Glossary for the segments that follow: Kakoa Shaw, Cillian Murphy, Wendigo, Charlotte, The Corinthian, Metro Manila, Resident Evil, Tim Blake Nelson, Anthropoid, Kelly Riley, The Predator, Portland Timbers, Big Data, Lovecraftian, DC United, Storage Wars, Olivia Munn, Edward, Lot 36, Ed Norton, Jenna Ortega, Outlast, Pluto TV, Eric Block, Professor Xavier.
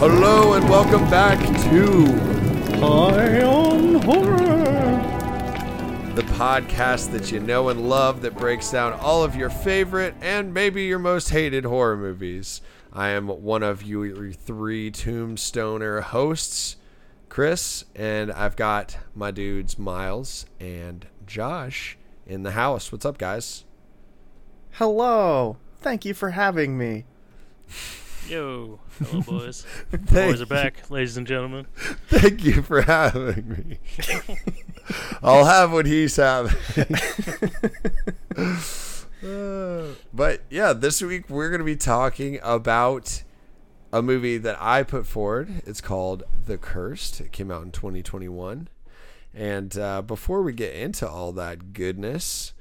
Hello and welcome back to High on Horror, the podcast that you know and love that breaks down all of your favorite and maybe your most hated horror movies. I am one of you three Tombstoner hosts, Chris, and I've got my dudes Miles and Josh in the house. What's up, guys? Hello. Thank you for having me. Yo, hello, boys. Boys are back, ladies and gentlemen. Thank you for having me. I'll have what he's having. But yeah, this week we're going to be talking about a movie that I put forward. It's called The Cursed. It came out in 2021. And before we get into all that goodness,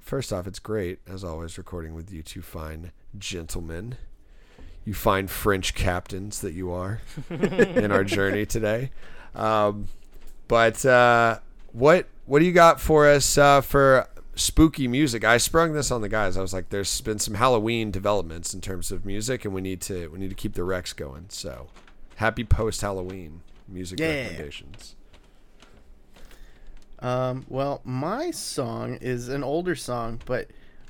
first off, it's great, as always, recording with you two fine gentlemen. You fine French captains that you are in our journey today. What do you got for us for spooky music? I sprung this on the guys. I was like, there's been some Halloween developments in terms of music, and we need to keep the Rex going. So happy post-Halloween music recommendations. Well, my song is an older song, but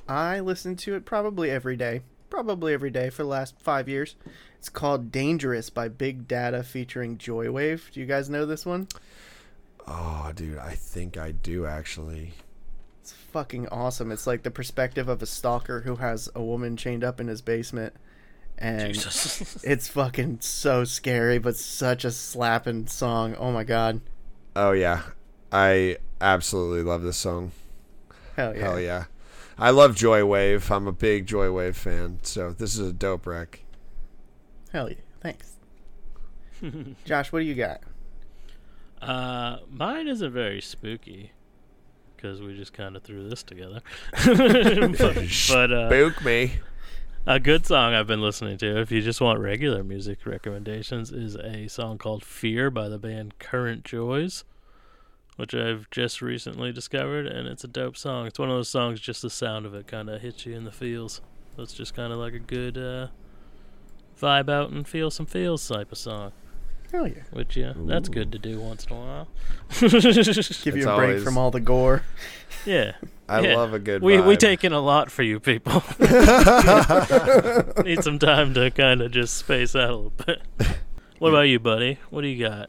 I listen to it probably every day for the last 5 years. It's called Dangerous by Big Data featuring Joywave. Do you guys know this one? Oh, dude, I think I do, actually. It's fucking awesome. It's like the perspective of a stalker who has a woman chained up in his basement. And Jesus. It's fucking so scary, but such a slapping song. Oh, my God. Oh, yeah. I absolutely love this song. Hell yeah. I love Joywave. I'm a big Joywave fan, so this is a dope wreck. Hell yeah. Thanks. Josh, what do you got? Mine isn't very spooky, because we just kind of threw this together. but spook me. A good song I've been listening to, if you just want regular music recommendations, is a song called Fear by the band Current Joys, which I've just recently discovered, and it's a dope song. It's one of those songs, just the sound of it kind of hits you in the feels. So it's just kind of like a good vibe out and feel some feels type of song. Hell yeah. Which, yeah, ooh, that's good to do once in a while. Give you a break from all the gore. Yeah. I love a good vibe. We take in a lot for you people. Need some time to kind of just space out a little bit. What about you, buddy? What do you got?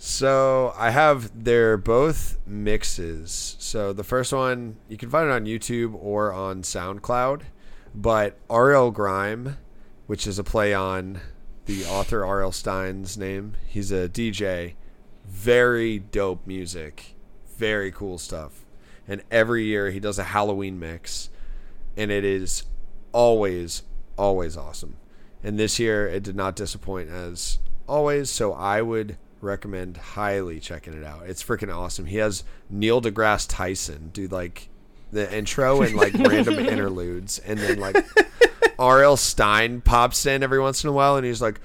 So I have, they're both mixes. So the first one, you can find it on YouTube or on SoundCloud, but R.L. Grime, which is a play on the author R.L. Stein's name. He's a DJ. Very dope music. Very cool stuff. And every year he does a Halloween mix, and it is always, always awesome. And this year it did not disappoint as always, so I would recommend highly checking it out. It's freaking awesome. He has Neil deGrasse Tyson do like the intro and like random interludes, and then like R.L. Stein pops in every once in a while and he's like,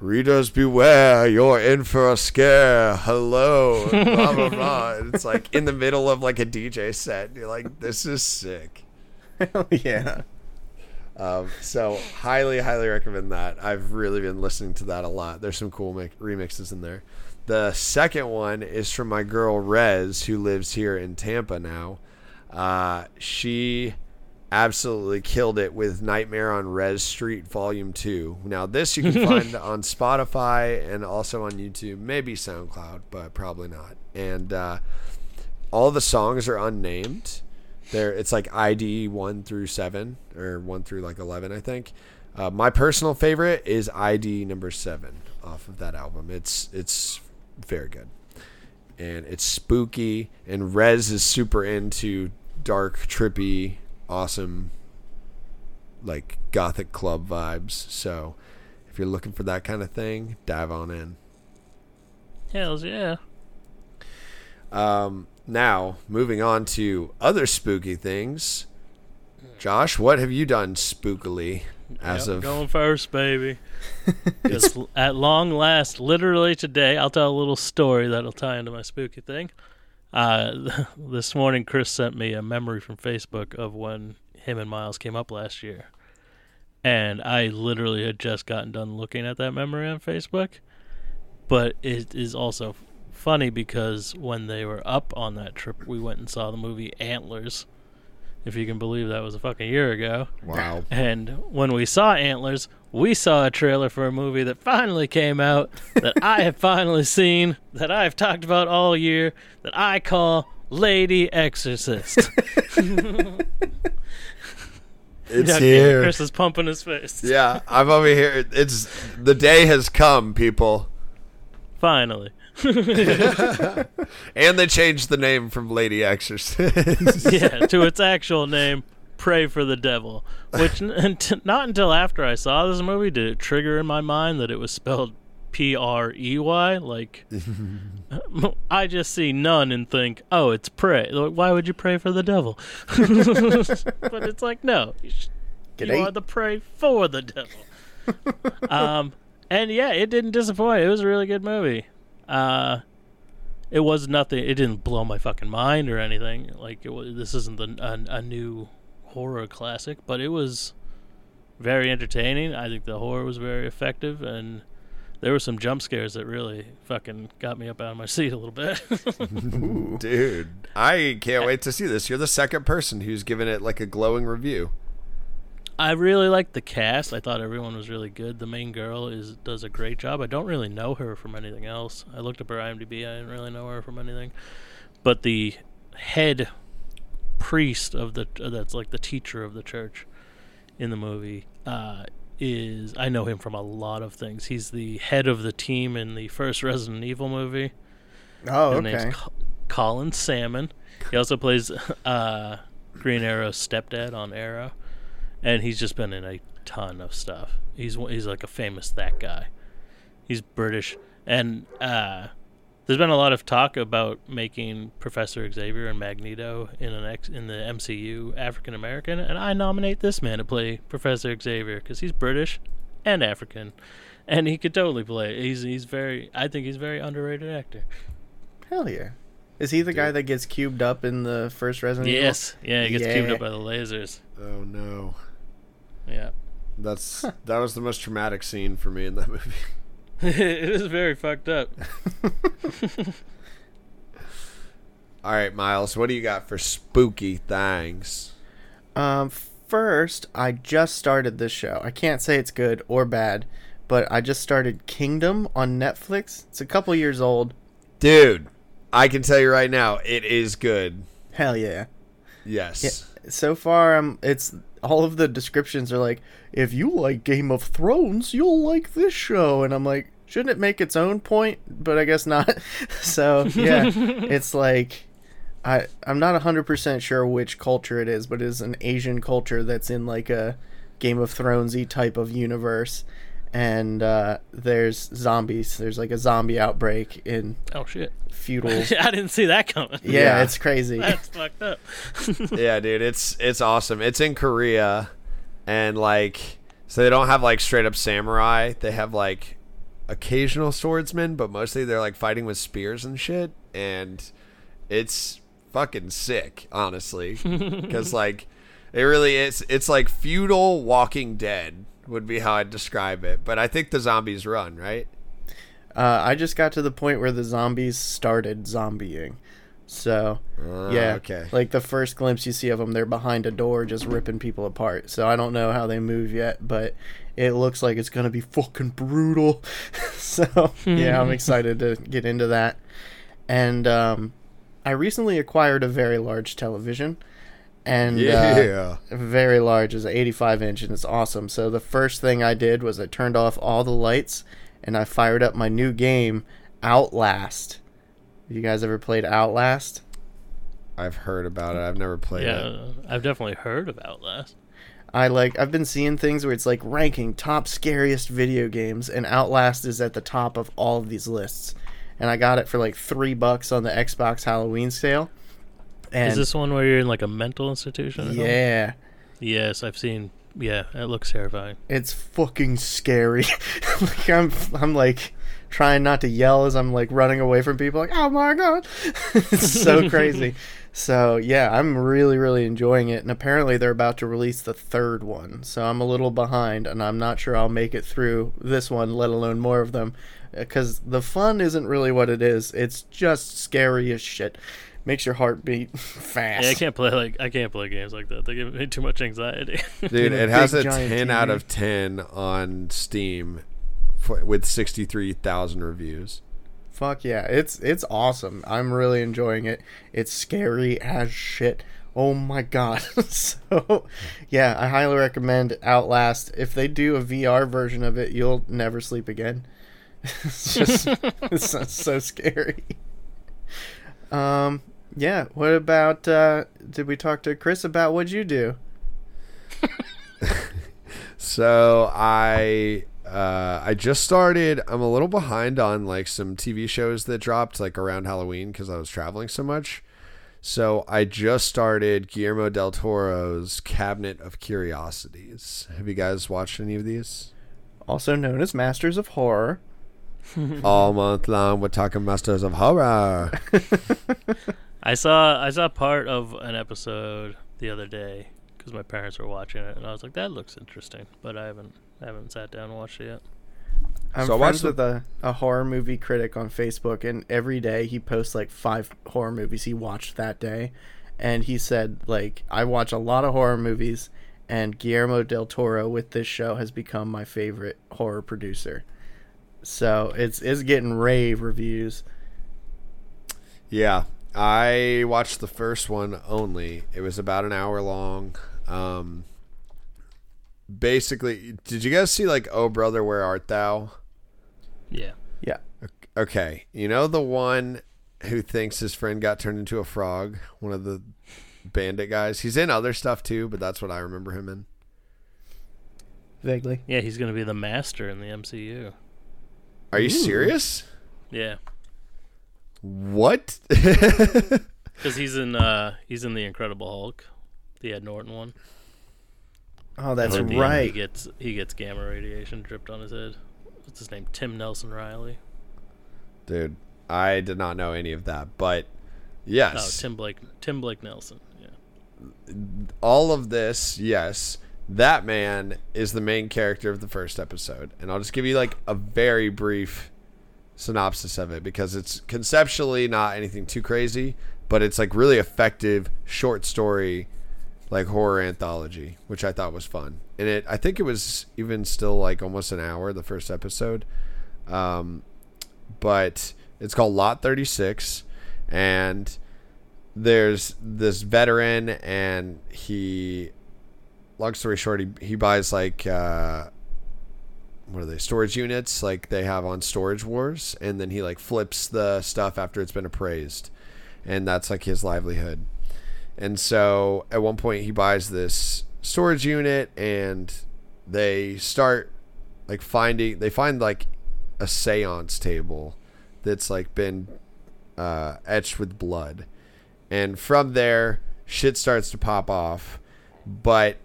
"Readers beware, you're in for a scare. Hello, blah blah blah." And it's like in the middle of like a DJ set. And you're like, "This is sick." Hell yeah. So highly recommend that. I've really been listening to that a lot. There's some cool remixes in there. The second one is from my girl Rez, who lives here in Tampa now. She absolutely killed it with Nightmare on Rez Street Volume 2. Now this you can find on Spotify and also on YouTube, maybe SoundCloud, but probably not. And all the songs are unnamed. There, it's like ID 1 through 7 or 1 through like 11, I think. My personal favorite is ID number 7 off of that album. It's very good, and it's spooky. And Rez is super into dark, trippy, awesome, like gothic club vibes. So if you're looking for that kind of thing, dive on in. Hells yeah. Now, moving on to other spooky things. Josh, what have you done spookily as of... Going first, baby. Just at long last, literally today, I'll tell a little story that'll tie into my spooky thing. This morning, Chris sent me a memory from Facebook of when him and Miles came up last year. And I literally had just gotten done looking at that memory on Facebook. But it is also funny because when they were up on that trip, we went and saw the movie Antlers. If you can believe that was a fucking year ago. Wow. And when we saw Antlers, we saw a trailer for a movie that finally came out, that I have finally seen, that I've talked about all year, that I call Lady Exorcist. It's here. Chris is pumping his fist. Yeah, I'm over here. It's the day has come, people. Finally. And they changed the name from Lady Exorcist to its actual name, Pray for the Devil, which not until after I saw this movie did it trigger in my mind that it was spelled P-R-E-Y. Like, I just see none and think, oh, it's pray. Like, why would you pray for the devil? But it's like, no, you are the pray for the devil. And yeah, it didn't disappoint. It was a really good movie. It was nothing. It didn't blow my fucking mind or anything. Like, this isn't a new horror classic, but it was very entertaining. I think the horror was very effective, and there were some jump scares that really fucking got me up out of my seat a little bit. Dude, I can't wait to see this. You're the second person who's given it like a glowing review. I really liked the cast. I thought everyone was really good. The main girl does a great job. I don't really know her from anything else. I looked up her IMDb. I didn't really know her from anything. But the head priest that's like the teacher of the church in the movie is, I know him from a lot of things. He's the head of the team in the first Resident Evil movie. Oh, okay. His name's Colin Salmon. He also plays Green Arrow's stepdad on Arrow. And he's just been in a ton of stuff. He's like a famous that guy. He's British. And there's been a lot of talk about making Professor Xavier and Magneto in the MCU African-American. And I nominate this man to play Professor Xavier because he's British and African. And he could totally play. I think he's a very underrated actor. Hell yeah. Is he the guy that gets cubed up in the first Resident Evil? Yes. Yeah, he gets cubed up by the lasers. Oh, no. Yeah. That was the most traumatic scene for me in that movie. It is very fucked up. All right, Miles, what do you got for spooky things? First, I just started this show. I can't say it's good or bad, but I just started Kingdom on Netflix. It's a couple years old. Dude. I can tell you right now, it is good. Hell yeah. Yes. Yeah, so far, it's all of the descriptions are like, if you like Game of Thrones, you'll like this show. And I'm like, shouldn't it make its own point? But I guess not. So, yeah, it's like, I'm not 100% sure which culture it is, but it is an Asian culture that's in like a Game of Thrones-y type of universe. And there's zombies. There's like a zombie outbreak in feudal. I didn't see that coming. Yeah, it's crazy. That's fucked up. Yeah, dude, it's awesome. It's in Korea, and like, so they don't have like straight up samurai. They have like occasional swordsmen, but mostly they're like fighting with spears and shit. And it's fucking sick, honestly, because like it really is. It's like feudal Walking Dead. Would be how I'd describe it. But I think the zombies run, right? I just got to the point where the zombies started zombying. So, yeah. Okay. Like, the first glimpse you see of them, they're behind a door just ripping people apart. So I don't know how they move yet, but it looks like it's going to be fucking brutal. So, yeah, I'm excited to get into that. And I recently acquired a very large television. And very large, is an 85-inch, and it's awesome. So the first thing I did was I turned off all the lights, and I fired up my new game, Outlast. You guys ever played Outlast? I've heard about it. I've never played it. Yeah, I've definitely heard of Outlast. I've been seeing things where it's like ranking top scariest video games, and Outlast is at the top of all of these lists. And I got it for like $3 on the Xbox Halloween sale. And is this one where you're in like a mental institution? Yeah. Home? Yes, I've seen. Yeah, it looks terrifying. It's fucking scary. Like I'm like trying not to yell as I'm like running away from people. Like, oh my god, it's so crazy. So, yeah, I'm really, really enjoying it. And apparently they're about to release the third one. So I'm a little behind, and I'm not sure I'll make it through this one, let alone more of them. Because the fun isn't really what it is. It's just scary as shit. Makes your heart beat fast. Yeah, I can't play games like that. They give me too much anxiety. Dude, it has a 10 out of 10 on Steam with 63,000 reviews. Fuck yeah, it's awesome. I'm really enjoying it. It's scary as shit. Oh my god. So, yeah, I highly recommend Outlast. If they do a VR version of it, you'll never sleep again. It's just it's so scary. Yeah, what about, did we talk to Chris about what you do? So I just started, I'm a little behind on like some TV shows that dropped like around Halloween cause I was traveling so much. So I just started Guillermo del Toro's Cabinet of Curiosities. Have you guys watched any of these? Also known as Masters of Horror. All month long, we're talking Masters of Horror. I saw part of an episode the other day because my parents were watching it, and I was like, "That looks interesting," but I haven't sat down and watched it yet. I'm friends with a horror movie critic on Facebook, and every day he posts like 5 horror movies he watched that day, and he said like, "I watch a lot of horror movies, and Guillermo del Toro with this show has become my favorite horror producer." So it's getting rave reviews. Yeah, I watched the first one only. It was about an hour long. Basically, did you guys see like Oh Brother, Where Art Thou? Yeah. Yeah. Okay. You know the one who thinks his friend got turned into a frog? One of the bandit guys. He's in other stuff too, but that's what I remember him in. Vaguely. Yeah, he's going to be the master in the MCU. Are you serious? Yeah. What? Because he's in the Incredible Hulk, the Ed Norton one. Oh, that's right. He gets gamma radiation dripped on his head. What's his name? Tim Nelson Riley. Dude, I did not know any of that, but yes. Oh, Tim Blake Nelson. Yeah. All of this, yes. That man is the main character of the first episode, and I'll just give you like a very brief synopsis of it because it's conceptually not anything too crazy, but it's like really effective short story, like horror anthology, which I thought was fun. And I think it was even still like almost an hour, the first episode. But it's called Lot 36, and there's this veteran, and long story short, he buys like what are they, storage units like they have on Storage Wars, and then he like flips the stuff after it's been appraised, and that's like his livelihood. And so at one point he buys this storage unit, and they start like find like a seance table that's like been etched with blood, and from there shit starts to pop off. But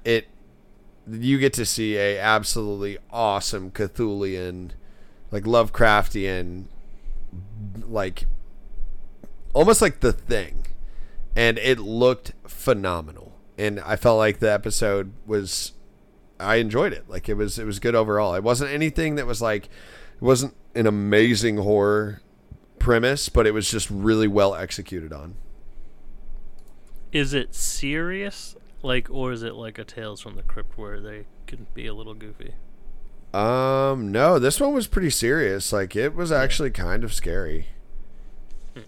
you get to see a absolutely awesome Cthulian, like Lovecraftian, like almost like The Thing, and it looked phenomenal. And I felt like the episode was, I enjoyed it. Like it was good overall. It wasn't anything that was like, it wasn't an amazing horror premise, but it was just really well executed on. Is it serious? Like, or is it like a Tales from the Crypt where they can be a little goofy? No, this one was pretty serious. Like, it was actually kind of scary.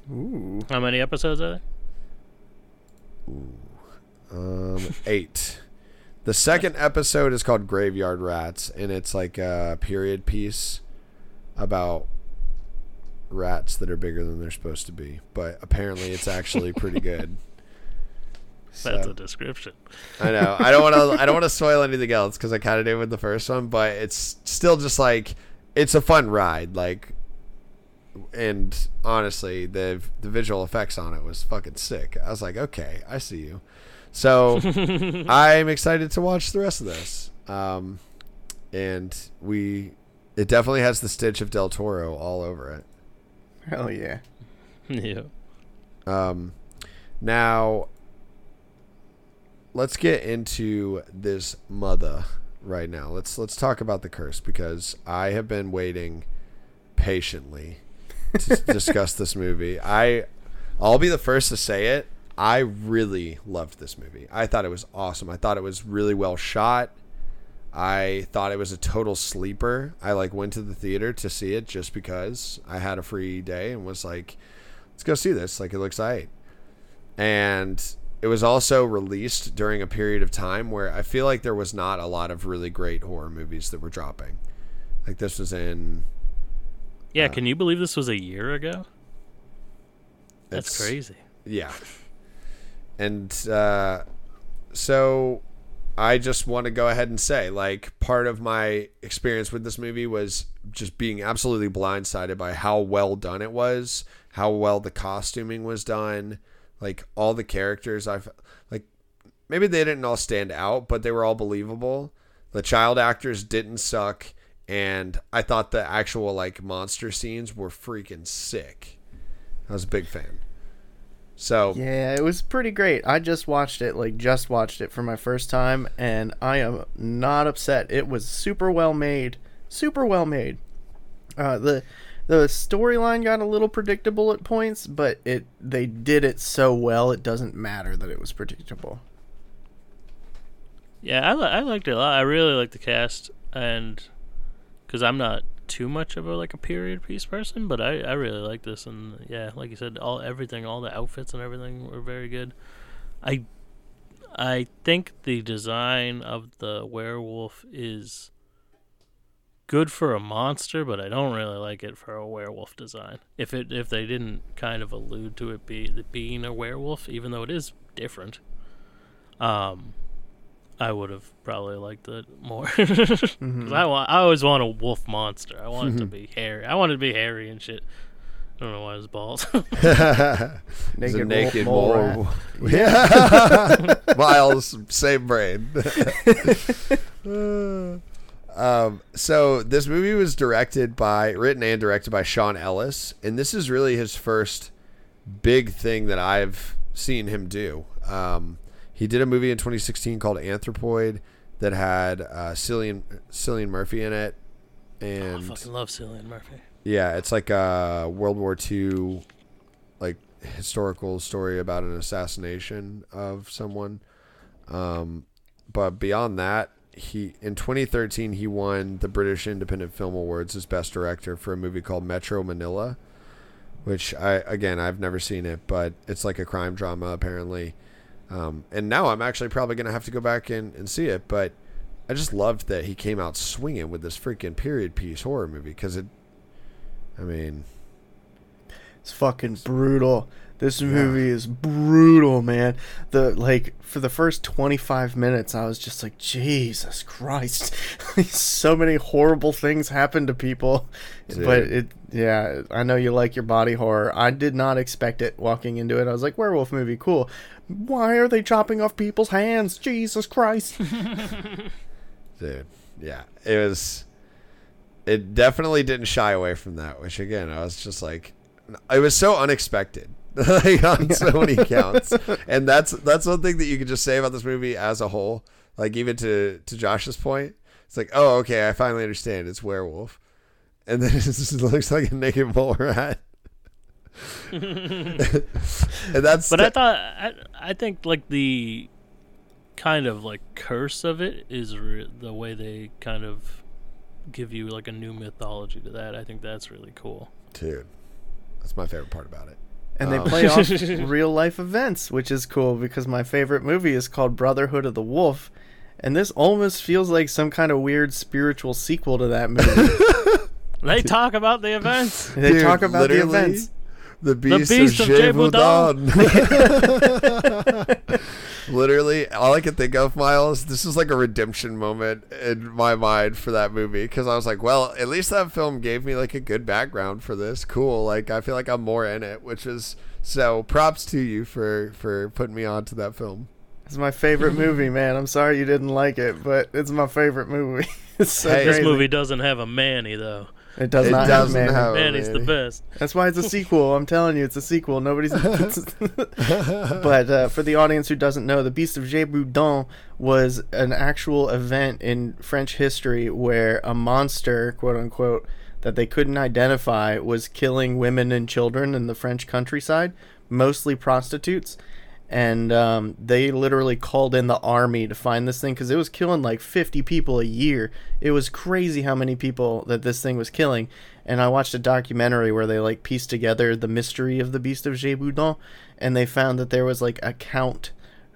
Ooh. How many episodes are there? Ooh. 8. The second episode is called Graveyard Rats, and it's like a period piece about rats that are bigger than they're supposed to be. But apparently it's actually pretty good. So, that's a description. I know. I don't want to spoil anything else because I kind of did with the first one, but it's still just like it's a fun ride. Like, and honestly, the visual effects on it was fucking sick. I was like, okay, I see you. So I'm excited to watch the rest of this. And it definitely has the stitch of Del Toro all over it. Hell yeah. Yeah. Now, let's get into this mother right now. Let's talk about The Curse, because I have been waiting patiently to discuss this movie. I'll be the first to say it. I really loved this movie. I thought it was awesome. I thought it was really well shot. I thought it was a total sleeper. I went to the theater to see it just because I had a free day and was like, let's go see this. It looks alright. And it was also released during a period of time where I feel like there was not a lot of really great horror movies that were dropping. This was in... Yeah, can you believe this was a year ago? That's crazy. Yeah. And so I just want to go ahead and say, part of my experience with this movie was just being absolutely blindsided by how well done it was, how well the costuming was done, all the characters. Maybe they didn't all stand out, but they were all believable. The child actors didn't suck, and I thought the actual monster scenes were freaking sick. I was a big fan. So yeah, it was pretty great. I just watched it, for my first time, and I am not upset. It was super well made, The storyline got a little predictable at points, but they did it so well it doesn't matter that it was predictable. Yeah, I liked it a lot. I really liked the cast, and because I'm not too much of a period piece person, but I really like this, and yeah, like you said, all the outfits and everything were very good. I think the design of the werewolf is good for a monster, but I don't really like it for a werewolf design. If they didn't kind of allude to it being a werewolf, even though it is different, I would have probably liked it more. Mm-hmm. I always want a wolf monster. I want it to be hairy. I want it to be hairy and shit. I don't know why it's balls. Naked mole. Yeah. Miles, same brain. So this movie was written and directed by Sean Ellis, and this is really his first big thing that I've seen him do. He did a movie in 2016 called Anthropoid that had Cillian Murphy in it. And I fucking love Cillian Murphy. Yeah, it's a World War II historical story about an assassination of someone. But beyond that, in 2013 he won the British Independent Film Awards as Best Director for a movie called Metro Manila, which I've never seen it, but it's a crime drama apparently. And now I'm actually probably going to have to go back and see it, but I just loved that he came out swinging with this freaking period piece horror movie, because it's fucking brutal. This movie is brutal, man. For the first 25 minutes, I was just like, Jesus Christ. So many horrible things happen to people. Dude. But I know you like your body horror. I did not expect it walking into it. I was like, werewolf movie, cool. Why are they chopping off people's hands? Jesus Christ. Dude, yeah. It definitely didn't shy away from that, which again, I was just like, it was so unexpected. On so many counts. And that's one thing that you could just say about this movie as a whole, even to Josh's point, it's oh, okay, I finally understand, it's werewolf, and then it just looks like a naked mole rat. And that's I think the kind of curse of it is the way they kind of give you a new mythology to that. I think that's really cool. Dude, that's my favorite part about it. And they play off real life events, which is cool, because my favorite movie is called Brotherhood of the Wolf, and this almost feels like some kind of weird spiritual sequel to that movie. They talk about the events. They talk about the events. The Beast of Gévaudan. Literally, all I could think of, Miles, this is a redemption moment in my mind for that movie, because I was like, well, at least that film gave me a good background for this. Cool. I feel like I'm more in it, which is so props to you for putting me onto that film. It's my favorite movie, man. I'm sorry you didn't like it, but it's my favorite movie. It's so crazy. This movie doesn't have a Manny, though. It does not have Manny. Manny's the best. That's why it's a sequel. I'm telling you, it's a sequel. Nobody's... But for the audience who doesn't know, the Beast of Gévaudan was an actual event in French history where a monster, quote-unquote, that they couldn't identify was killing women and children in the French countryside, mostly prostitutes. And they literally called in the army to find this thing because it was killing like 50 people a year. It was crazy how many people that this thing was killing. And I watched a documentary where they like pieced together the mystery of the Beast of Gévaudan, and they found that there was like a count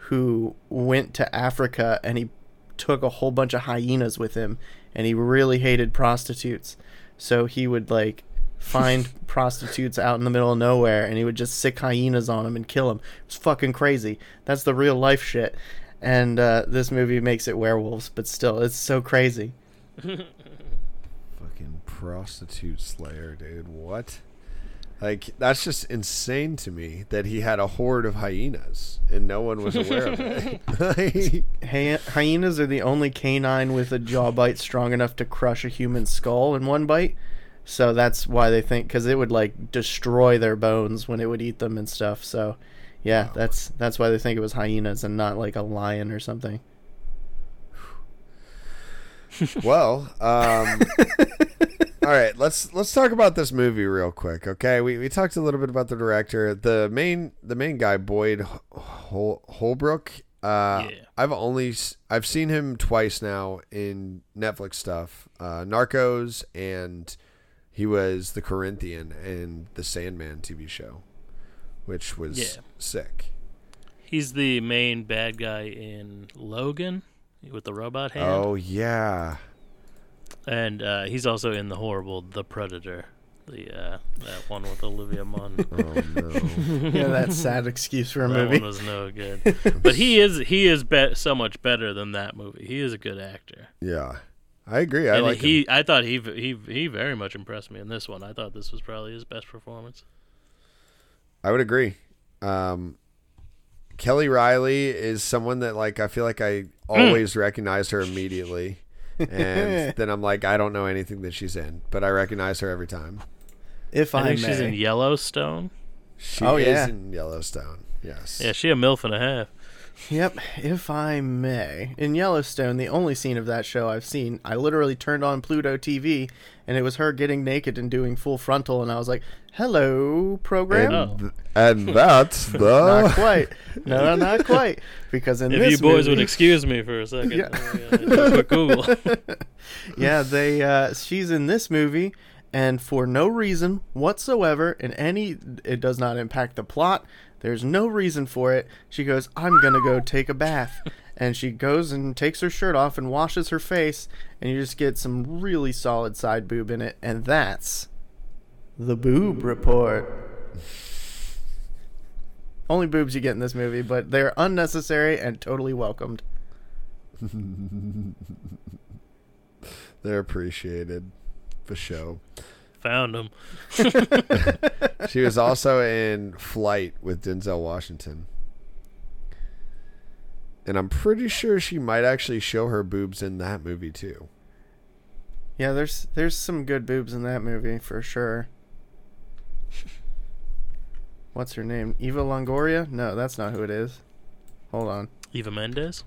who went to Africa and he took a whole bunch of hyenas with him, and he really hated prostitutes. So he would like find prostitutes out in the middle of nowhere, and he would just sick hyenas on them and kill them. It was fucking crazy. That's the real life shit. And this movie makes it werewolves, but still, it's so crazy. Fucking prostitute slayer, dude. What? Like, that's just insane to me that he had a horde of hyenas and no one was aware of it. Hyenas are the only canine with a jaw bite strong enough to crush a human skull in one bite. So that's why they think, because it would like destroy their bones when it would eat them and stuff. So yeah, that's why they think it was hyenas and not like a lion or something. Well, all right, let's talk about this movie real quick, okay? We talked a little bit about the director, the main guy, Boyd Holbrook. Yeah. I've seen him twice now in Netflix stuff, Narcos, and he was the Corinthian in the Sandman TV show, which was sick. He's the main bad guy in Logan with the robot hand. Oh yeah. And he's also in the horrible The Predator, that one with Olivia Munn. Oh no! Yeah, that sad excuse for a movie. That one was no good. But he is so much better than that movie. He is a good actor. Yeah, I agree. I like him. I thought he very much impressed me in this one. I thought this was probably his best performance. I would agree. Kelly Riley is someone that like I feel like I always recognize her immediately. And then I'm like, I don't know anything that she's in, but I recognize her every time. She's in Yellowstone. She is in Yellowstone. Yes. Yeah, she a MILF and a half. Yep. If I may, in Yellowstone, the only scene of that show I've seen, I literally turned on Pluto TV, and it was her getting naked and doing full frontal, and I was like, "Hello, program." And that's the not quite. No, not quite. Because in this movie, if you boys would excuse me for a second, Google. Yeah, they. She's in this movie, and for no reason whatsoever, it does not impact the plot. There's no reason for it. She goes, I'm going to go take a bath. And she goes and takes her shirt off and washes her face. And you just get some really solid side boob in it. And that's the boob report. Only boobs you get in this movie, but they're unnecessary and totally welcomed. They're appreciated for show. Found him. She was also in Flight with Denzel Washington, and I'm pretty sure she might actually show her boobs in that movie too. Yeah, there's some good boobs in that movie for sure. What's her name? Eva Longoria? No, that's not who it is. Hold on. Eva Mendes?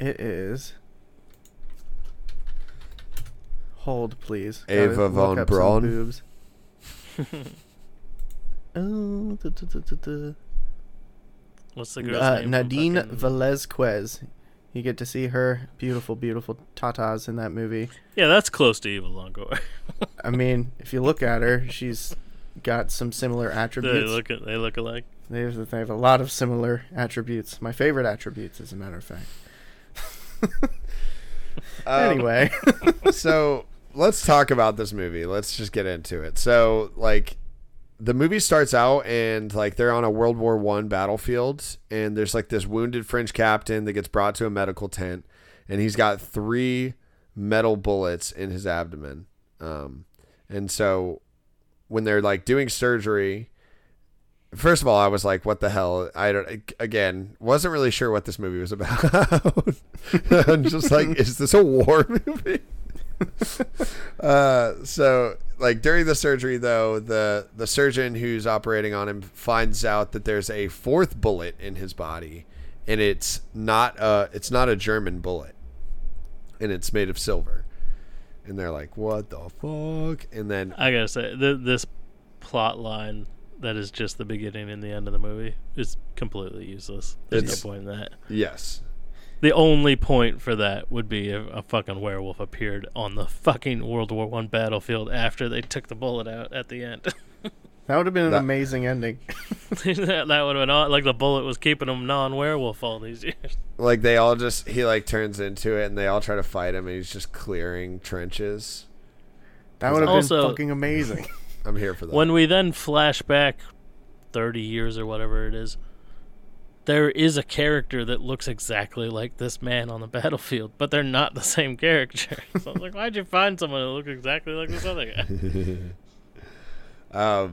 It is. Hold, please. Ava Von Braun. Boobs. What's the girl's name? Nadine Velazquez. You get to see her beautiful, beautiful tatas in that movie. Yeah, that's close to Eva Longoria. I mean, if you look at her, she's got some similar attributes. They look alike. They have a lot of similar attributes. My favorite attributes, as a matter of fact. Anyway. So let's talk about this movie. Let's just get into it. So like the movie starts out and like they're on a World War I battlefield, and there's like this wounded French captain that gets brought to a medical tent, and he's got 3 metal bullets in his abdomen. And so when they're like doing surgery, first of all, I was like, what the hell? Wasn't really sure what this movie was about. I'm just like, is this a war movie? So like during the surgery though, the surgeon who's operating on him finds out that there's a fourth bullet in his body, and it's not a German bullet, and it's made of silver. And they're like, what the fuck? And then I gotta say, this plot line that is just the beginning and the end of the movie is completely useless. There's no point in that. Yes. The only point for that would be if a fucking werewolf appeared on the fucking World War I battlefield after they took the bullet out at the end. That would have been an amazing ending. That would have been like the bullet was keeping him non-werewolf all these years. Like they all just, he like turns into it and they all try to fight him and he's just clearing trenches. That would have been fucking amazing. I'm here for that. When we then flash back 30 years or whatever it is, there is a character that looks exactly like this man on the battlefield, but they're not the same character. So I was like, why'd you find someone that looks exactly like this other guy?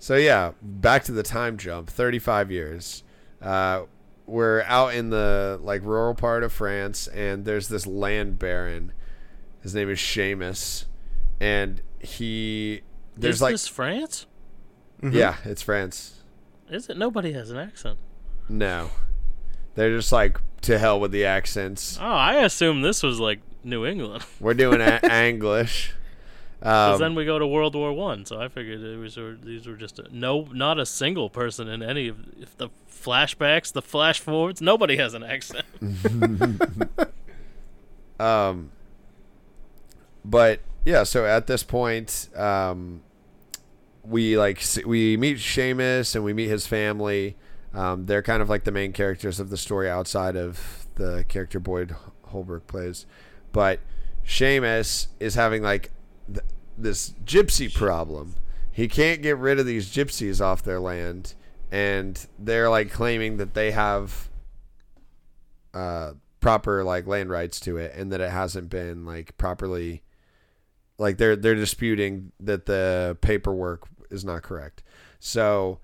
So yeah, back to the time jump, 35 years. We're out in the like rural part of France, and there's this land baron. His name is Seamus, and he there's is like this France? Mm-hmm. Yeah, it's France. Is it? Nobody has an accent. No, they're just like to hell with the accents. Oh, I assume this was like New England. We're doing English. Because then we go to World War I, so I figured these were just not a single person in any of the flashbacks, the flash forwards. Nobody has an accent. But yeah, so at this point, we meet Seamus and we meet his family. They're kind of like the main characters of the story outside of the character Boyd Holbrook plays, but Seamus is having like this gypsy problem. He can't get rid of these gypsies off their land, and they're like claiming that they have proper like land rights to it, and that it hasn't been like properly, like they're disputing that the paperwork is not correct. So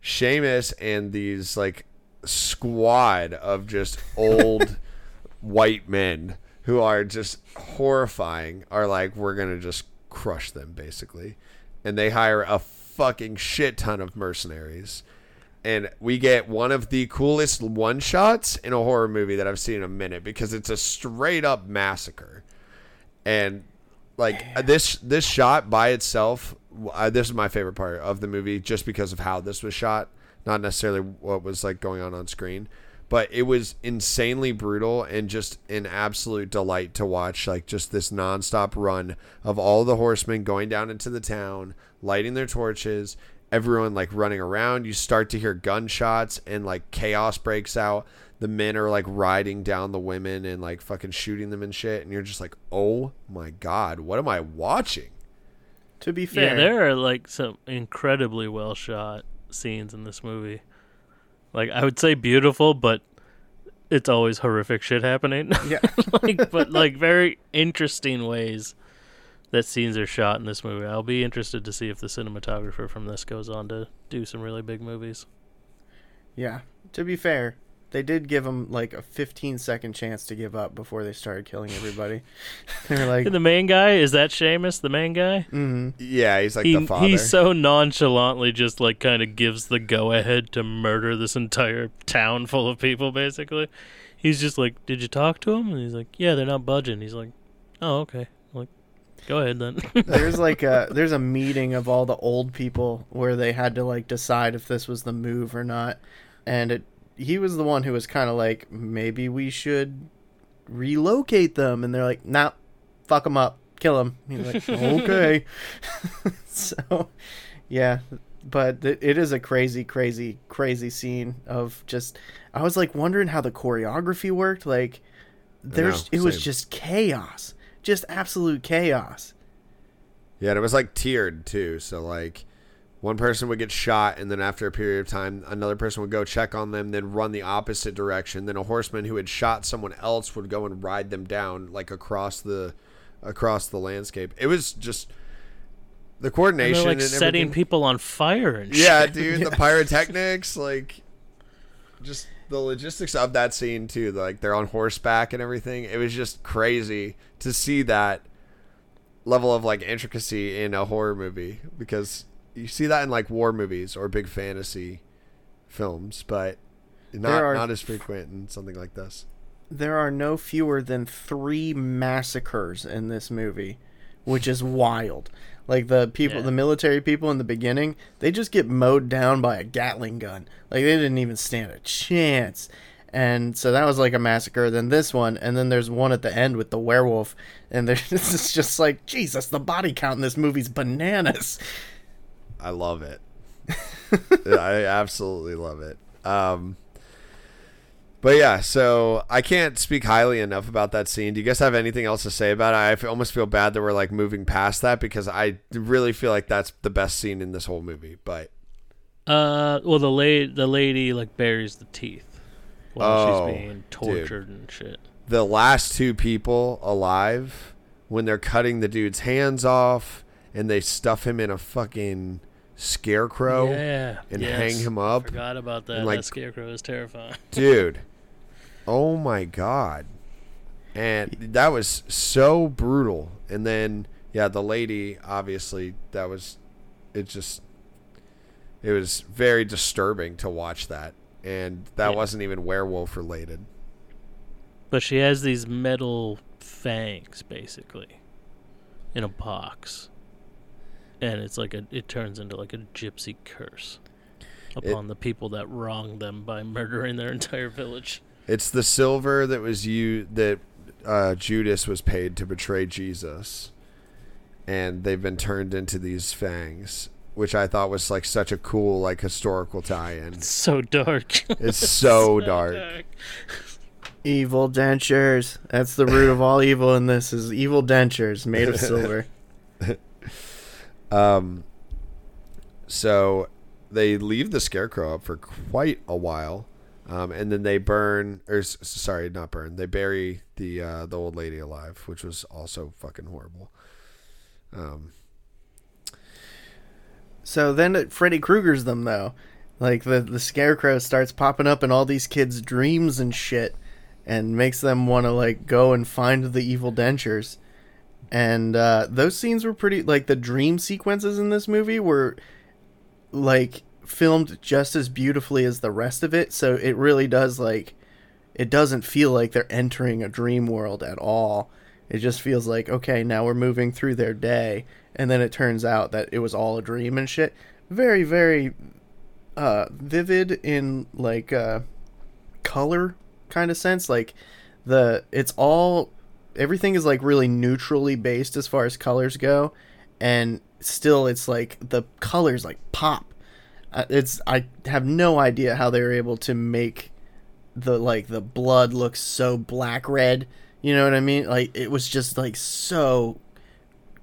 Seamus and these like squad of just old white men who are just horrifying are like, we're going to just crush them basically. And they hire a fucking shit ton of mercenaries. And we get one of the coolest one shots in a horror movie that I've seen in a minute, because it's a straight up massacre. And like this shot by itself, this is my favorite part of the movie just because of how this was shot, not necessarily what was like going on screen. But it was insanely brutal and just an absolute delight to watch, like just this nonstop run of all the horsemen going down into the town, lighting their torches, everyone like running around. You start to hear gunshots and like chaos breaks out. The men are like riding down the women and like fucking shooting them and shit. And you're just like, oh my God, what am I watching? To be fair. Yeah, there are like some incredibly well shot scenes in this movie. Like, I would say beautiful, but it's always horrific shit happening. Yeah. but very interesting ways that scenes are shot in this movie. I'll be interested to see if the cinematographer from this goes on to do some really big movies. Yeah. To be fair, they did give him, like, a 15-second chance to give up before they started killing everybody. They were like... The main guy? Is that Seamus, the main guy? Mm-hmm. Yeah, he's like the father. He so nonchalantly just, like, kind of gives the go-ahead to murder this entire town full of people, basically. He's just like, did you talk to him? And he's like, yeah, they're not budging. He's like, oh, okay. I'm like, go ahead, then. There's a meeting of all the old people where they had to, like, decide if this was the move or not. And he was the one who was kind of like, maybe we should relocate them. And they're like, nah, fuck them up. Kill them. He's like, okay. So, yeah. But it is a crazy, crazy, crazy scene of just... I was like wondering how the choreography worked. Like, it was just chaos. Just absolute chaos. Yeah, and it was like tiered too. So, like... One person would get shot, and then after a period of time, another person would go check on them, then run the opposite direction. Then a horseman who had shot someone else would go and ride them down, like across the landscape. It was just the coordination and everything. Setting people on fire and shit. Yeah, dude, yeah. The pyrotechnics, like just the logistics of that scene too. Like they're on horseback and everything. It was just crazy to see that level of like intricacy in a horror movie, because you see that in like war movies or big fantasy films, but not as frequent in something like this. There are no fewer than 3 massacres in this movie, which is wild. Like the people, the military people in the beginning, they just get mowed down by a Gatling gun. Like they didn't even stand a chance. And so that was like a massacre. Then this one, and then there's one at the end with the werewolf. And it's just like, Jesus, the body count in this movie's bananas. I love it. I absolutely love it. But yeah, so I can't speak highly enough about that scene. Do you guys have anything else to say about it? I almost feel bad that we're like moving past that, because I really feel like that's the best scene in this whole movie. But well, the lady like buries the teeth while she's being tortured, dude, and shit. The last 2 people alive, when they're cutting the dude's hands off and they stuff him in a fucking scarecrow and hang him up. Forgot about that. That scarecrow is terrifying, dude. Oh my god. And that was so brutal. And then the lady, obviously, that was it was very disturbing to watch that. And that wasn't even werewolf related, but she has these metal fangs basically in a box, and it's like it turns into like a gypsy curse upon the people that wronged them by murdering their entire village. It's the silver that was Judas was paid to betray Jesus, and they've been turned into these fangs, which I thought was like such a cool like historical tie-in. It's so dark. It's so dark. Evil dentures. That's the root of all evil in this, is evil dentures made of silver. So they leave the scarecrow up for quite a while, and then they bury the old lady alive, which was also fucking horrible. So then Freddy Krueger's them though, like the scarecrow starts popping up in all these kids' dreams and shit, and makes them want to like go and find the evil dentures. And those scenes were pretty, like the dream sequences in this movie were like filmed just as beautifully as the rest of it. So it really does, like, it doesn't feel like they're entering a dream world at all. It just feels like, okay, now we're moving through their day. And then it turns out that it was all a dream and shit. Very, very vivid in like color kind of sense. Like everything is like really neutrally based as far as colors go, and still it's like the colors like pop. I have no idea how they were able to make the blood look so black red. You know what I mean? Like it was just like so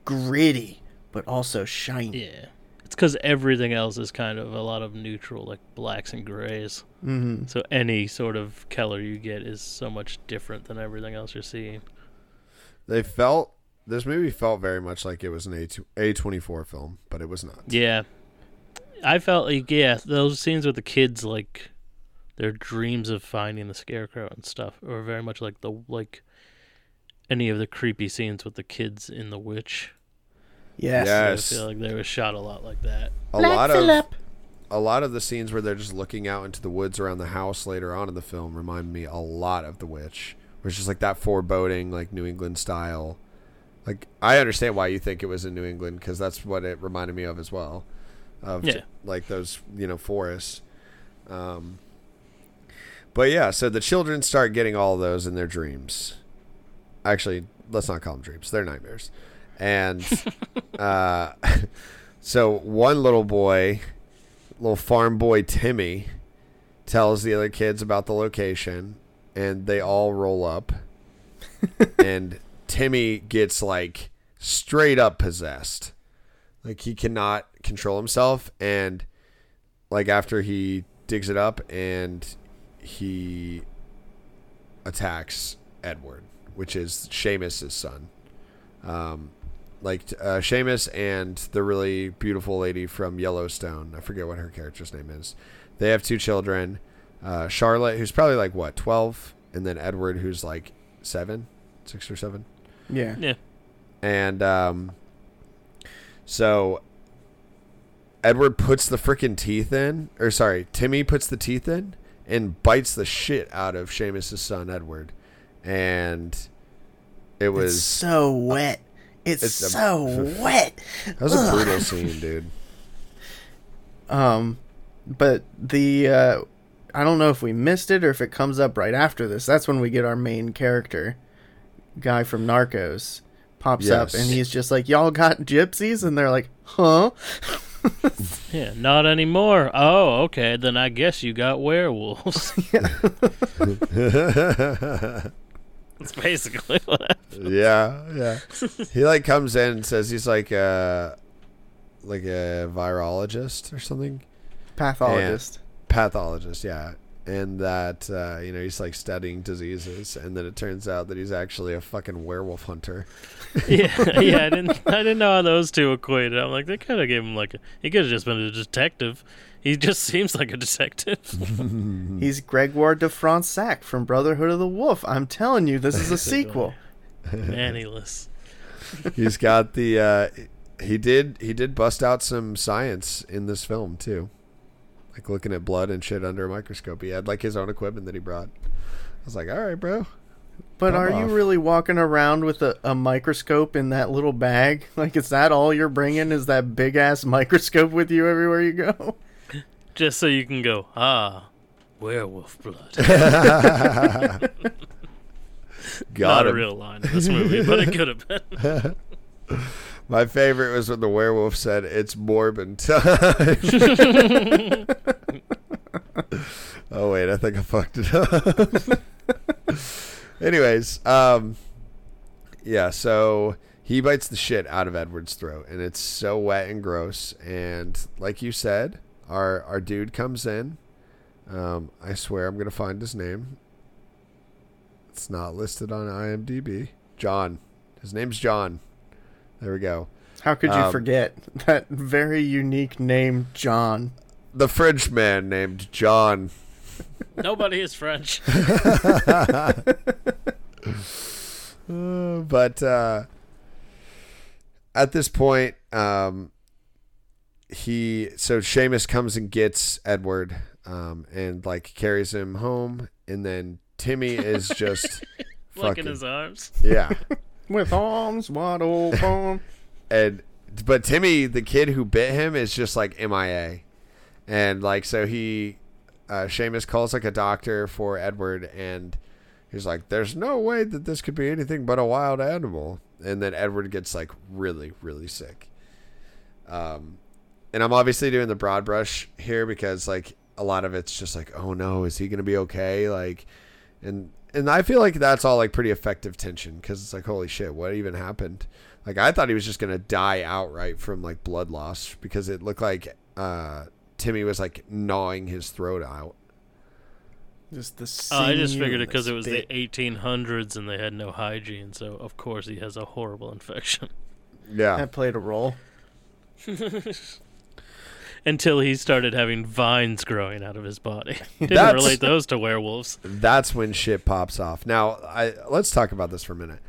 gritty, but also shiny. Yeah, it's because everything else is kind of a lot of neutral, like blacks and grays. Mm-hmm. So any sort of color you get is so much different than everything else you're seeing. This movie felt very much like it was an A24 film, but it was not. Yeah. I felt like, those scenes with the kids, like, their dreams of finding the scarecrow and stuff, were very much like any of the creepy scenes with the kids in The Witch. Yes. So I feel like they were shot a lot like that. A lot of the scenes where they're just looking out into the woods around the house later on in the film remind me a lot of The Witch. Which is like that foreboding, like New England style. Like I understand why you think it was in New England, because that's what it reminded me of as well. Like those, forests. But yeah, so the children start getting all of those in their dreams. Actually, let's not call them dreams; they're nightmares. And so one little farm boy Timmy, tells the other kids about the location. And they all roll up, and Timmy gets like straight up possessed. Like he cannot control himself. And like after he digs it up and he attacks Edward, which is Seamus's son. Seamus and the really beautiful lady from Yellowstone. I forget what her character's name is. They have 2 children. Charlotte, who's probably like 12, and then Edward, who's like 6 or 7. Yeah. And so Edward puts the freaking teeth in, or sorry, Timmy puts the teeth in and bites the shit out of Seamus's son, Edward. And it was it's so wet. It's so wet. That was a brutal scene, dude. But the, I don't know if we missed it or if it comes up right after this. That's when we get our main character, guy from Narcos, pops up, and he's just like, y'all got gypsies? And they're like, huh? Yeah, not anymore. Oh, okay. Then I guess you got werewolves. That's basically what happened. Yeah. He like comes in and says he's like a virologist or something. Pathologist, yeah. And that, you know, he's like studying diseases, and then it turns out that he's actually a fucking werewolf hunter. Yeah. I didn't know how those two equated. I'm like, they could have gave him like he could have just been a detective. He just seems like a detective. He's Gregoire de Fronsac from Brotherhood of the Wolf. I'm telling you, this is a sequel. Maniless. He's got the. He did bust out some science in this film too. Like looking at blood and shit under a microscope. He had like his own equipment that he brought. I was like, all right, bro. But are you really walking around with a microscope in that little bag? Like, is that all you're bringing? Is that big ass microscope with you everywhere you go? Just so you can go, werewolf blood. Not a real line in this movie, but it could have been. My favorite was when the werewolf said, "It's Morbin time." Oh wait, I think I fucked it up. Anyways, yeah. So he bites the shit out of Edward's throat, and it's so wet and gross. And like you said, our dude comes in. I swear I'm gonna find his name. It's not listed on IMDb. John. His name's John. There we go. How could you forget that very unique name, John? The French man named John. Nobody is French. But at this point, so Seamus comes and gets Edward and like carries him home, and then Timmy is just like in his arms. Yeah. With arms wide open. But Timmy, the kid who bit him, is just like MIA. And like, so he, Seamus calls like a doctor for Edward, and he's like, there's no way that this could be anything but a wild animal. And then Edward gets like really, really sick. And I'm obviously doing the broad brush here because like a lot of it's just like, oh no, is he going to be okay? Like, and I feel like that's all like pretty effective tension because it's like, holy shit, what even happened? Like, I thought he was just going to die outright from like blood loss because it looked like Timmy was like gnawing his throat out. Just the I just figured it because it was the 1800s and they had no hygiene. So, of course, he has a horrible infection. Yeah. That played a role. Until he started having vines growing out of his body. Didn't relate those to werewolves. That's when shit pops off. Now, let's talk about this for a minute.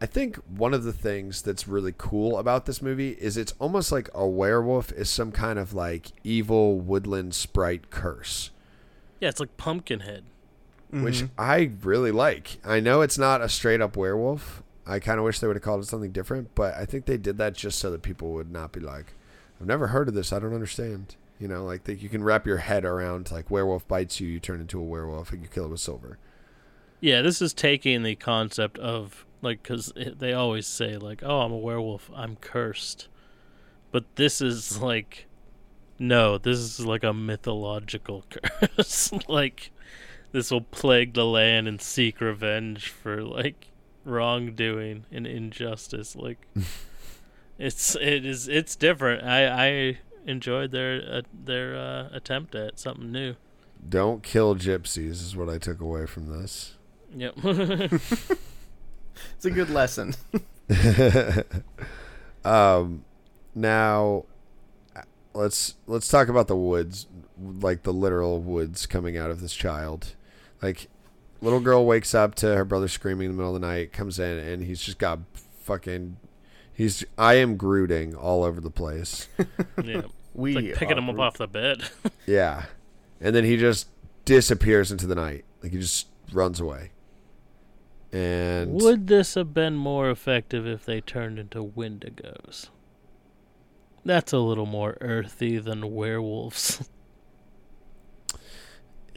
I think one of the things that's really cool about this movie is it's almost like a werewolf is some kind of like evil woodland sprite curse. Yeah, it's like Pumpkinhead. Mm-hmm. Which I really like. I know it's not a straight up werewolf. I kind of wish they would have called it something different, but I think they did that just so that people would not be like, I've never heard of this. I don't understand. You know, like that you can wrap your head around like werewolf bites you, you turn into a werewolf and you kill it with silver. Yeah, this is taking the concept of like, because they always say like, oh, I'm a werewolf, I'm cursed. But this is like, no, this is like a mythological curse. Like this will plague the land and seek revenge for like wrongdoing and injustice. Like... It's different. I enjoyed their attempt at something new. Don't kill gypsies is what I took away from this. Yep. It's a good lesson. Now let's talk about the woods, like the literal woods coming out of this child. Like little girl wakes up to her brother screaming in the middle of the night, comes in and he's just got fucking He's I am Grooting all over the place. Yeah. We it's like picking him up off the bed. Yeah. And then he just disappears into the night. Like, he just runs away. And would this have been more effective if they turned into Wendigos? That's a little more earthy than werewolves.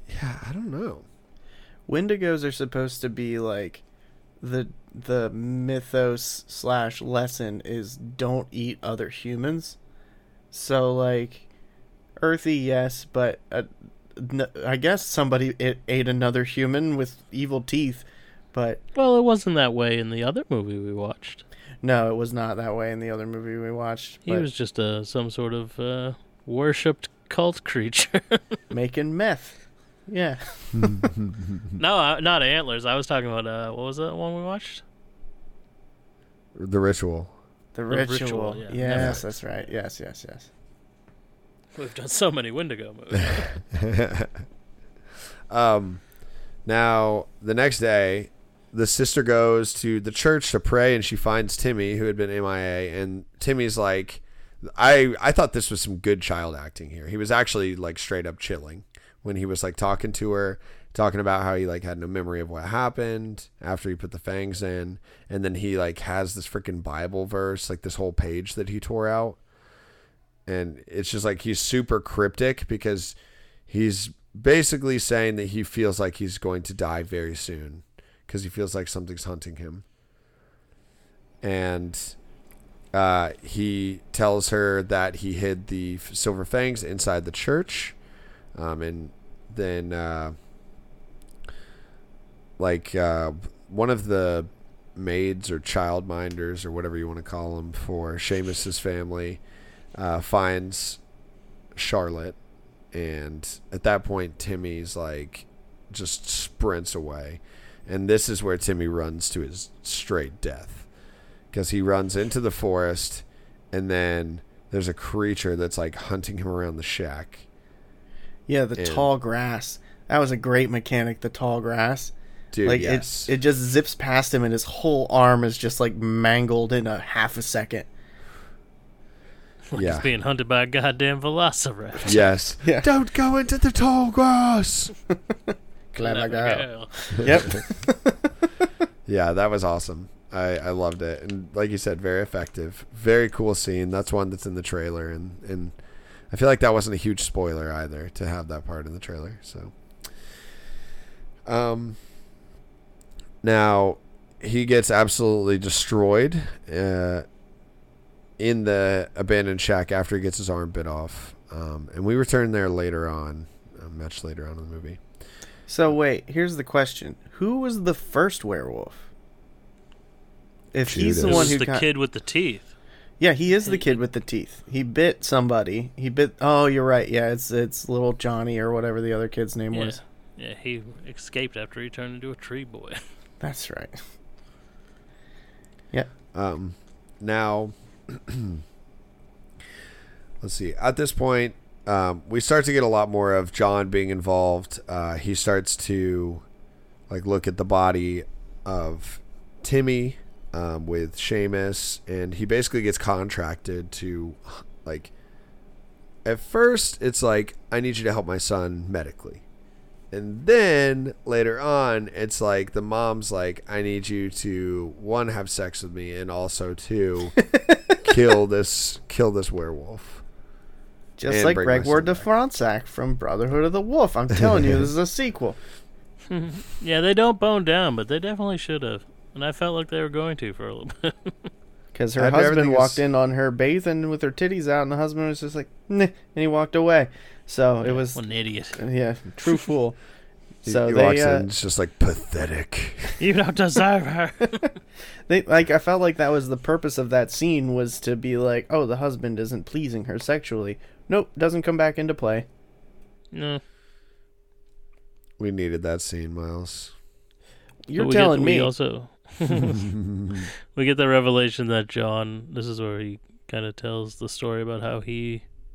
Yeah, I don't know. Wendigos are supposed to be like the mythos / lesson is don't eat other humans. So like earthy, yes, but I guess somebody ate another human with evil teeth. But well, it wasn't that way in the other movie we watched. No, it was not that way in the other movie we watched. He was just some sort of worshipped cult creature. Making meth. Yeah. No, not Antlers. I was talking about, what was that one we watched? The Ritual. The Ritual. Yeah. Yes, that's right. Yes. We've done so many Wendigo movies. Now, the next day, the sister goes to the church to pray, and she finds Timmy, who had been MIA, and Timmy's like, I thought this was some good child acting here. He was actually like straight up chilling when he was like talking to her, talking about how he like had no memory of what happened after he put the fangs in. And then he like has this freaking Bible verse, like this whole page that he tore out. And it's just like, he's super cryptic because he's basically saying that he feels like he's going to die very soon because he feels like something's hunting him. And he tells her that he hid the silver fangs inside the church. And then, one of the maids or childminders or whatever you want to call them for Seamus's family finds Charlotte. And at that point, Timmy's like just sprints away. And this is where Timmy runs to his straight death because he runs into the forest and then there's a creature that's like hunting him around the shack. Yeah, tall grass. That was a great mechanic, the tall grass. Dude, like, yes. It just zips past him, and his whole arm is just, like, mangled in a half a second. Like he's being hunted by a goddamn velociraptor. Yes. Yeah. Don't go into the tall grass. Glad I got out. Yep. Yeah, that was awesome. I loved it. And like you said, very effective. Very cool scene. That's one that's in the trailer, and I feel like that wasn't a huge spoiler either to have that part in the trailer. So, now he gets absolutely destroyed in the abandoned shack after he gets his arm bit off. And we return there later on, much later on in the movie. So wait, here's the question: who was the first werewolf? If Judas. He's the one who the kid with the teeth. Yeah, he is the kid with the teeth. He bit somebody. Oh, you're right. Yeah, it's little Johnny or whatever the other kid's name was. Yeah, he escaped after he turned into a tree boy. That's right. Yeah. Now, let's see. At this point, we start to get a lot more of John being involved. He starts to like look at the body of Timmy. With Seamus, and he basically gets contracted to, like, at first it's like, I need you to help my son medically, and then later on it's like the mom's like, I need you to, one, have sex with me, and also two, kill this werewolf. Just like Grégoire de Fronsac from Brotherhood of the Wolf. I'm telling you, this is a sequel. Yeah, they don't bone down, but they definitely should have. And I felt like they were going to for a little bit. Because her husband walked in on her bathing with her titties out, and the husband was just like, nah, and he walked away. So it was... What an idiot. Yeah, true fool. So he walks in, it's just like, pathetic. You don't deserve her. I felt like that was the purpose of that scene, was to be like, oh, the husband isn't pleasing her sexually. Nope, doesn't come back into play. No. We needed that scene, Miles. You're telling me. Also... We get the revelation that John, this is where he kind of tells the story about how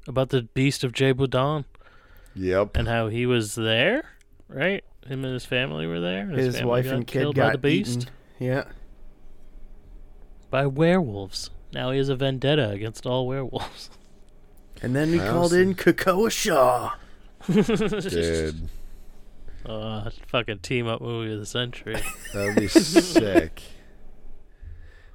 about the Beast of Gévaudan. Yep. And how he was there, right? Him and his family were there. His wife and kid got eaten by the beast. Yeah. By werewolves. Now he has a vendetta against all werewolves. And then he called in Kakoa Shaw. Dude. Fucking team-up movie of the century. That would be sick.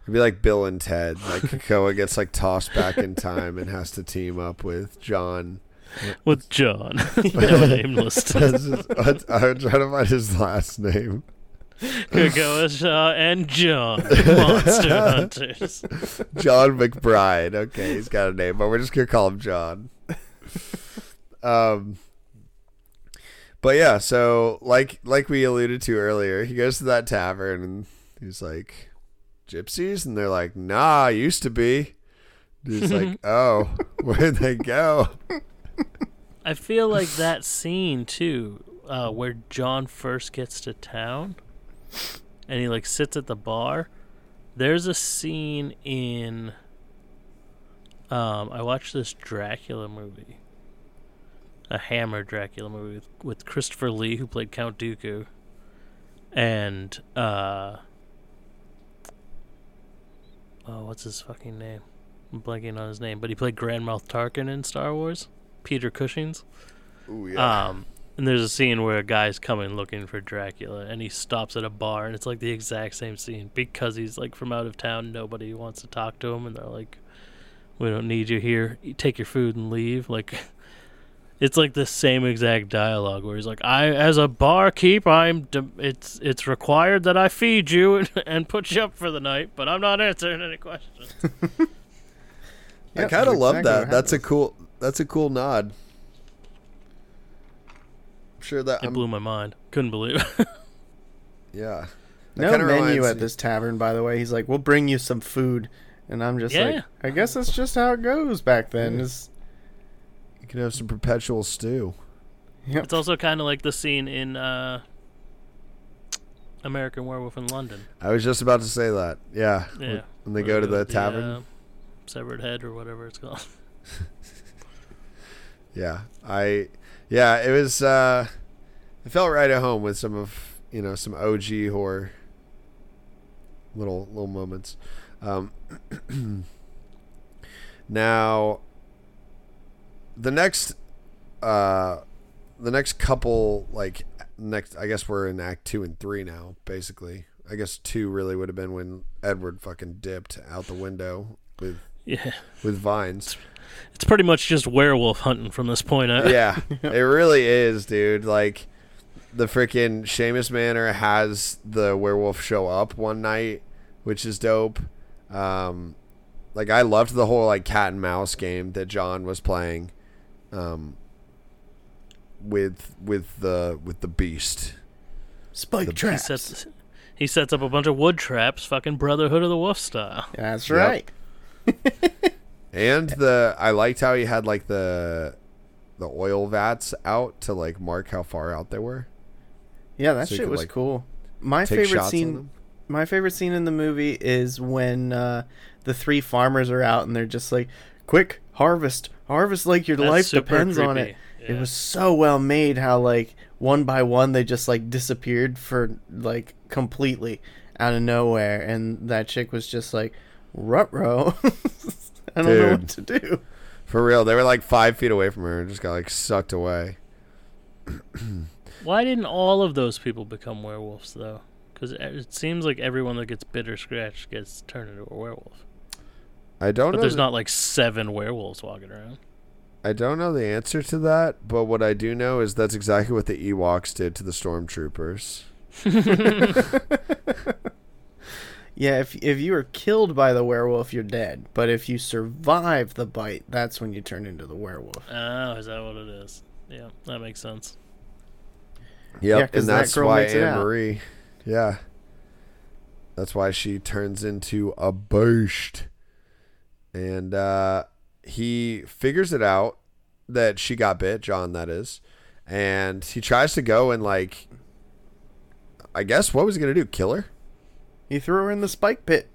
It'd be like Bill and Ted. Like, Kakoa gets, like, tossed back in time and has to team up with John. With John. Nameless. I'm trying to find his last name. Kakoa Shaw and John. Monster Hunters. John McBride. Okay, he's got a name, but we're just going to call him John. But yeah, so like we alluded to earlier, he goes to that tavern and he's like, gypsies? And they're like, nah, used to be. He's like, oh, where'd they go? I feel like that scene too, where John first gets to town and he like sits at the bar. There's a scene in, I watched this Dracula movie. A Hammer Dracula movie with Christopher Lee, who played Count Dooku, and what's his fucking name? I'm blanking on his name, but he played Grandmoff Tarkin in Star Wars. Peter Cushing's. Ooh, yeah. And there's a scene where a guy's coming looking for Dracula, and he stops at a bar, and it's like the exact same scene because he's like from out of town. Nobody wants to talk to him, and they're like, "We don't need you here. You take your food and leave." Like. It's like the same exact dialogue where he's like, "I, as a barkeep, it's required that I feed you and put you up for the night, but I'm not answering any questions." Yep, I kind of love that. That's a cool nod. I'm sure that it blew my mind. Couldn't believe it. Yeah. That no menu at this tavern, by the way. He's like, "We'll bring you some food," and I'm just like, "I guess that's just how it goes back then." Is you can have some perpetual stew. Yep. It's also kind of like the scene in American Werewolf in London. I was just about to say that. Yeah. Yeah. When they go to the tavern. Severed Head or whatever it's called. Yeah. It was it felt right at home with some of, you know, some OG horror little moments. Now The next couple, like, next, I guess we're in Act 2 and 3 now, basically. I guess 2 really would have been when Edward fucking dipped out the window with vines. It's pretty much just werewolf hunting from this point out. Yeah, it really is, dude. Like, the freaking Seamus Manor has the werewolf show up one night, which is dope. Like, I loved the whole, like, cat and mouse game that John was playing. With the beast, spike the traps. He sets up a bunch of wood traps, fucking Brotherhood of the Wolf style. That's right. Yep. And I liked how he had like the oil vats out to like mark how far out they were. Yeah, that shit was cool. My favorite scene in the movie is when the three farmers are out and they're just like, "Quick, harvest." Harvest like your life depends on it. Yeah. It was so well made how, like, one by one they just, like, disappeared for, like, completely out of nowhere. And that chick was just like, "Ruh-roh." I don't know what to do. For real. They were, like, 5 feet away from her and just got, like, sucked away. Why didn't all of those people become werewolves, though? Because it seems like everyone that gets bit or scratched gets turned into a werewolf. I don't know. But there's not like 7 werewolves walking around. I don't know the answer to that, but what I do know is that's exactly what the Ewoks did to the stormtroopers. Yeah, if you were killed by the werewolf, you're dead. But if you survive the bite, that's when you turn into the werewolf. Oh, is that what it is? Yeah, that makes sense. Yep, yeah, and that's why Anne-Marie. Yeah. That's why she turns into a beast. And he figures it out that she got bit, John, that is. And he tries to go and, like, I guess what was he going to do? Kill her? He threw her in the spike pit.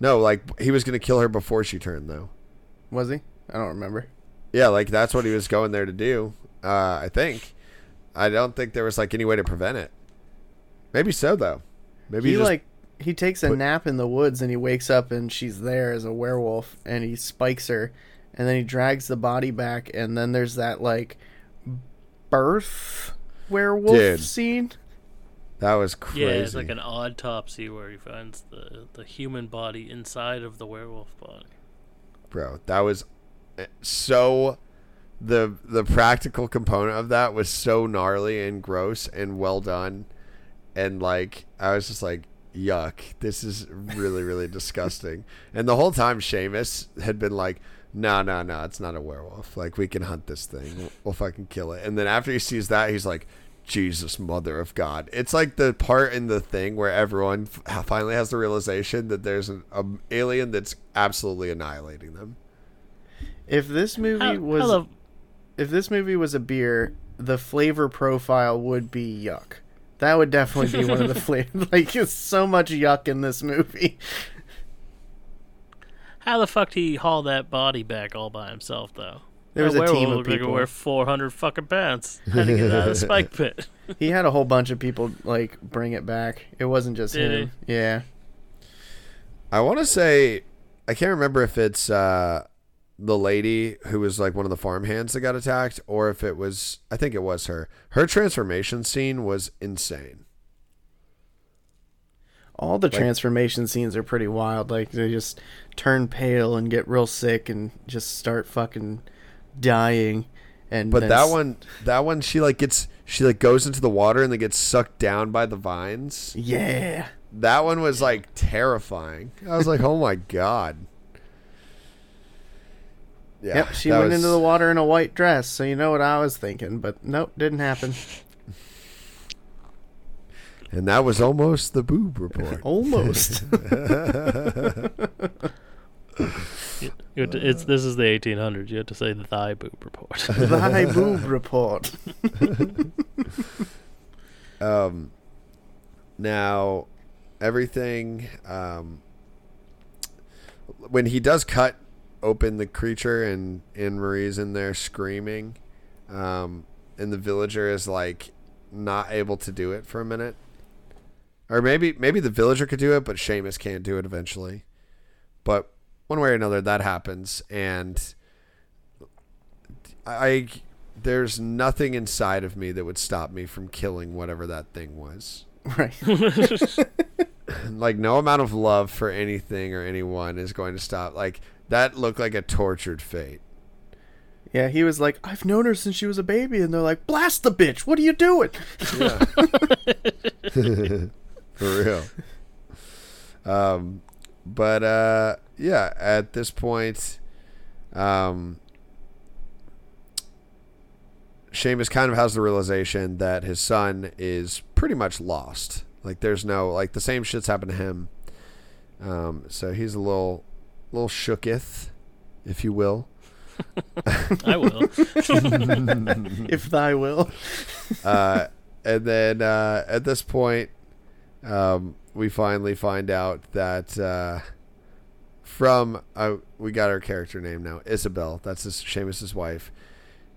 No, like, he was going to kill her before she turned, though. Was he? I don't remember. Yeah, like, that's what he was going there to do, I think. I don't think there was, like, any way to prevent it. Maybe so, though. Maybe he just He takes a nap in the woods and he wakes up and she's there as a werewolf and he spikes her and then he drags the body back and then there's that like birth werewolf scene. That was crazy. Yeah, it's like an autopsy where he finds the human body inside of the werewolf body. Bro, that was so... The practical component of that was so gnarly and gross and well done. And, like, I was just like, yuck. This is really, really disgusting. And the whole time Seamus had been like, no, it's not a werewolf. Like, we can hunt this thing. We'll fucking kill it. And then after he sees that, he's like... Jesus, mother of God. It's like the part in The Thing where everyone finally has the realization that there's an alien that's absolutely annihilating them. If this movie was a beer, the flavor profile would be yuck. That would definitely be one of the flavors. Like, there's so much yuck in this movie. How the fuck did he haul that body back all by himself, though? There was a team of people. Wear 400 fucking pounds. Had to get out of the spike pit. He had a whole bunch of people like bring it back. It wasn't just him. Yeah. I want to say, I can't remember if it's the lady who was like one of the farmhands that got attacked, or if it was. I think it was her. Her transformation scene was insane. All the transformation scenes are pretty wild. Like they just turn pale and get real sick and just start fucking. Dying, but that one, she goes into the water and then gets sucked down by the vines. Yeah, that one was like terrifying. I was like, oh my God. Yeah, yep, she went into the water in a white dress, so you know what I was thinking, but nope, didn't happen. And that was almost the boob report. Almost. This is the 1800s. You have to say the thigh boob report. The thigh boob report. Now, everything. When he does cut open the creature and Anne Marie's in there screaming, and the villager is like not able to do it for a minute, or maybe the villager could do it, but Seamus can't do it eventually, but. One way or another, that happens, and there's nothing inside of me that would stop me from killing whatever that thing was. Right. Like, no amount of love for anything or anyone is going to stop. Like, that looked like a tortured fate. Yeah, he was like, I've known her since she was a baby, and they're like, blast the bitch! What are you doing? Yeah. For real. But, yeah, at this point, Seamus kind of has the realization that his son is pretty much lost. Like, there's no... Like, the same shit's happened to him. So he's a little shooketh, if you will. I will. If thy will. And then, at this point... we finally find out that we got her character name now, Isabel. That's Seamus' wife.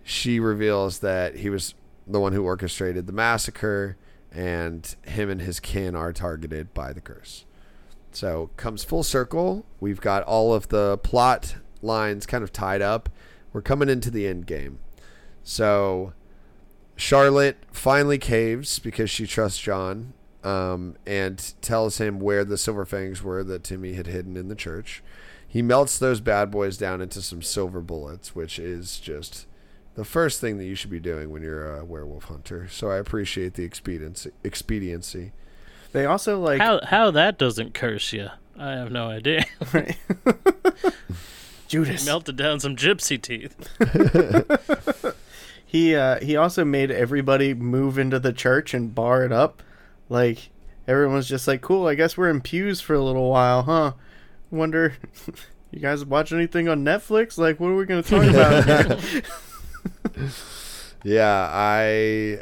She reveals that he was the one who orchestrated the massacre, and him and his kin are targeted by the curse. So comes full circle. We've got all of the plot lines kind of tied up. We're coming into the end game. So Charlotte finally caves because she trusts John. And tells him where the silver fangs were that Timmy had hidden in the church. He melts those bad boys down into some silver bullets, which is just the first thing that you should be doing when you're a werewolf hunter. So I appreciate the expediency. They also like... How that doesn't curse you? I have no idea. Right. Judas. He melted down some gypsy teeth. He also made everybody move into the church and bar it up. Like, everyone's just like, cool, I guess we're in pews for a little while, huh? Wonder, you guys watch anything on Netflix? Like, what are we going to talk about? Yeah,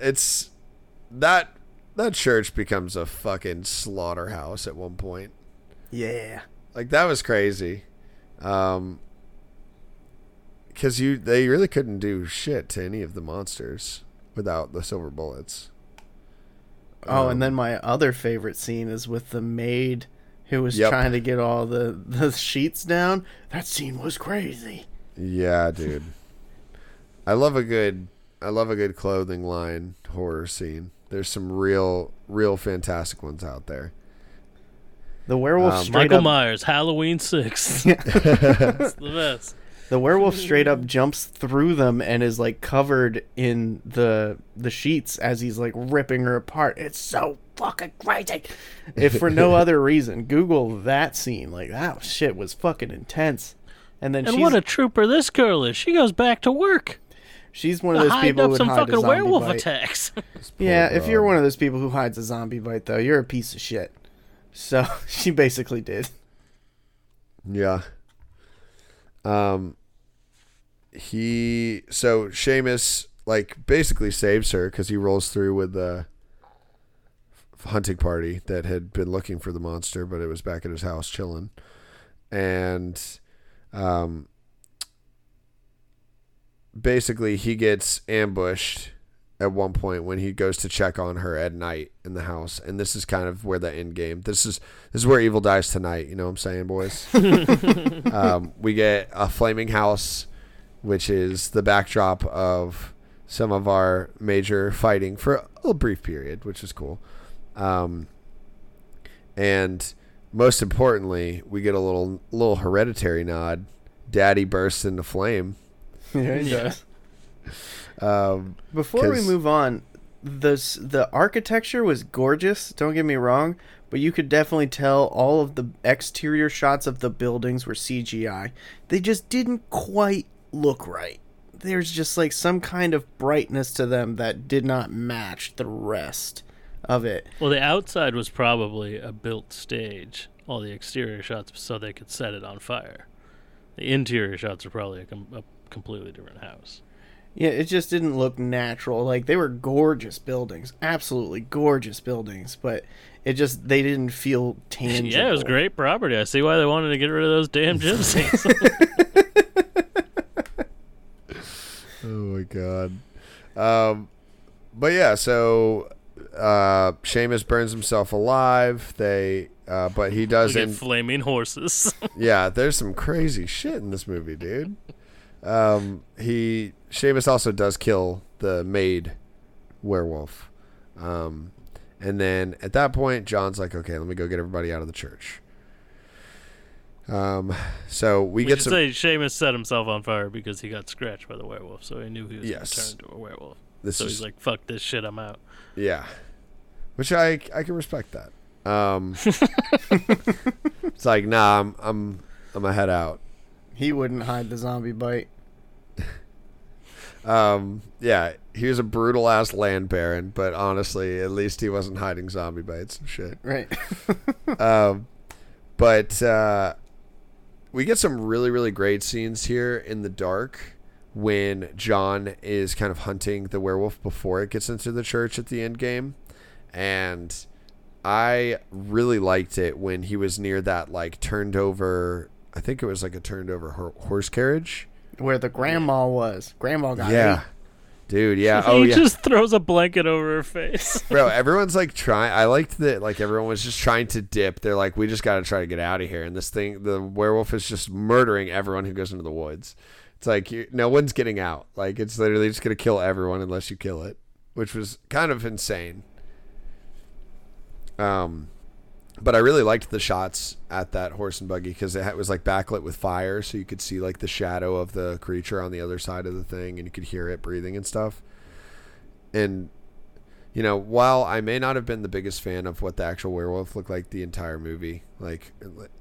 it's that church becomes a fucking slaughterhouse at one point. Yeah. Like, that was crazy. 'Cause they really couldn't do shit to any of the monsters without the silver bullets. Oh, and then my other favorite scene is with the maid who was trying to get all the sheets down. That scene was crazy. Yeah, dude. I love a good clothing line horror scene. There's some real fantastic ones out there. The werewolf Michael Myers, Halloween 6. That's the best. The werewolf straight up jumps through them and is like covered in the sheets as he's like ripping her apart. It's so fucking crazy. If for no other reason, Google that scene. Like, that shit was fucking intense. And then what a trooper this girl is. She goes back to work. She's one of those people who hides a zombie bite. Hide up some fucking werewolf attacks. Yeah, if you're one of those people who hides a zombie bite, though, you're a piece of shit. So she basically did. Yeah. So Seamus like basically saves her because he rolls through with the hunting party that had been looking for the monster, but it was back at his house chilling. And basically he gets ambushed at one point when he goes to check on her at night in the house. And this is kind of where the end game, this is where evil dies tonight. You know what I'm saying, boys? We get a flaming house, which is the backdrop of some of our major fighting for a brief period, which is cool. And most importantly, we get a little Hereditary nod. Daddy bursts into flame. Yeah, he does. Before we move on, the architecture was gorgeous, don't get me wrong, but you could definitely tell all of the exterior shots of the buildings were CGI. They just didn't quite look right. There's just like some kind of brightness to them that did not match the rest of it. Well, the outside was probably a built stage, all the exterior shots, so they could set it on fire. The interior shots are probably a completely different house. Yeah, it just didn't look natural. Like, they were gorgeous buildings, absolutely gorgeous buildings, but they didn't feel tangible. Yeah, it was great property. I see why they wanted to get rid of those damn gypsies. Oh my god. But yeah, so Seamus burns himself alive. They but he does end flaming horses. Yeah, there's some crazy shit in this movie, dude. Seamus also does kill the maid werewolf. And then at that point, John's like, okay, let me go get everybody out of the church. So we get some... say Seamus set himself on fire because he got scratched by the werewolf, so he knew he was turned into a werewolf. He's like, fuck this shit, I'm out. Yeah. Which I can respect that. It's like, nah, I'm a head out. He wouldn't hide the zombie bite. Yeah, he was a brutal ass land baron, but honestly, at least he wasn't hiding zombie bites and shit. Right. But we get some really, really great scenes here in the dark when John is kind of hunting the werewolf before it gets into the church at the end game. And I really liked it when he was near that like turned over, I think it was like a turned over horse carriage. Where the grandma was. Grandma got hit. Dude, yeah. Oh, he just throws a blanket over her face. Bro, everyone's like trying. I liked that like everyone was just trying to dip. They're like, we just got to try to get out of here. And this thing, the werewolf is just murdering everyone who goes into the woods. It's like, no one's getting out. Like, it's literally just going to kill everyone unless you kill it, which was kind of insane. But I really liked the shots at that horse and buggy because it was like backlit with fire, so you could see like the shadow of the creature on the other side of the thing, and you could hear it breathing and stuff. And, you know, while I may not have been the biggest fan of what the actual werewolf looked like the entire movie, like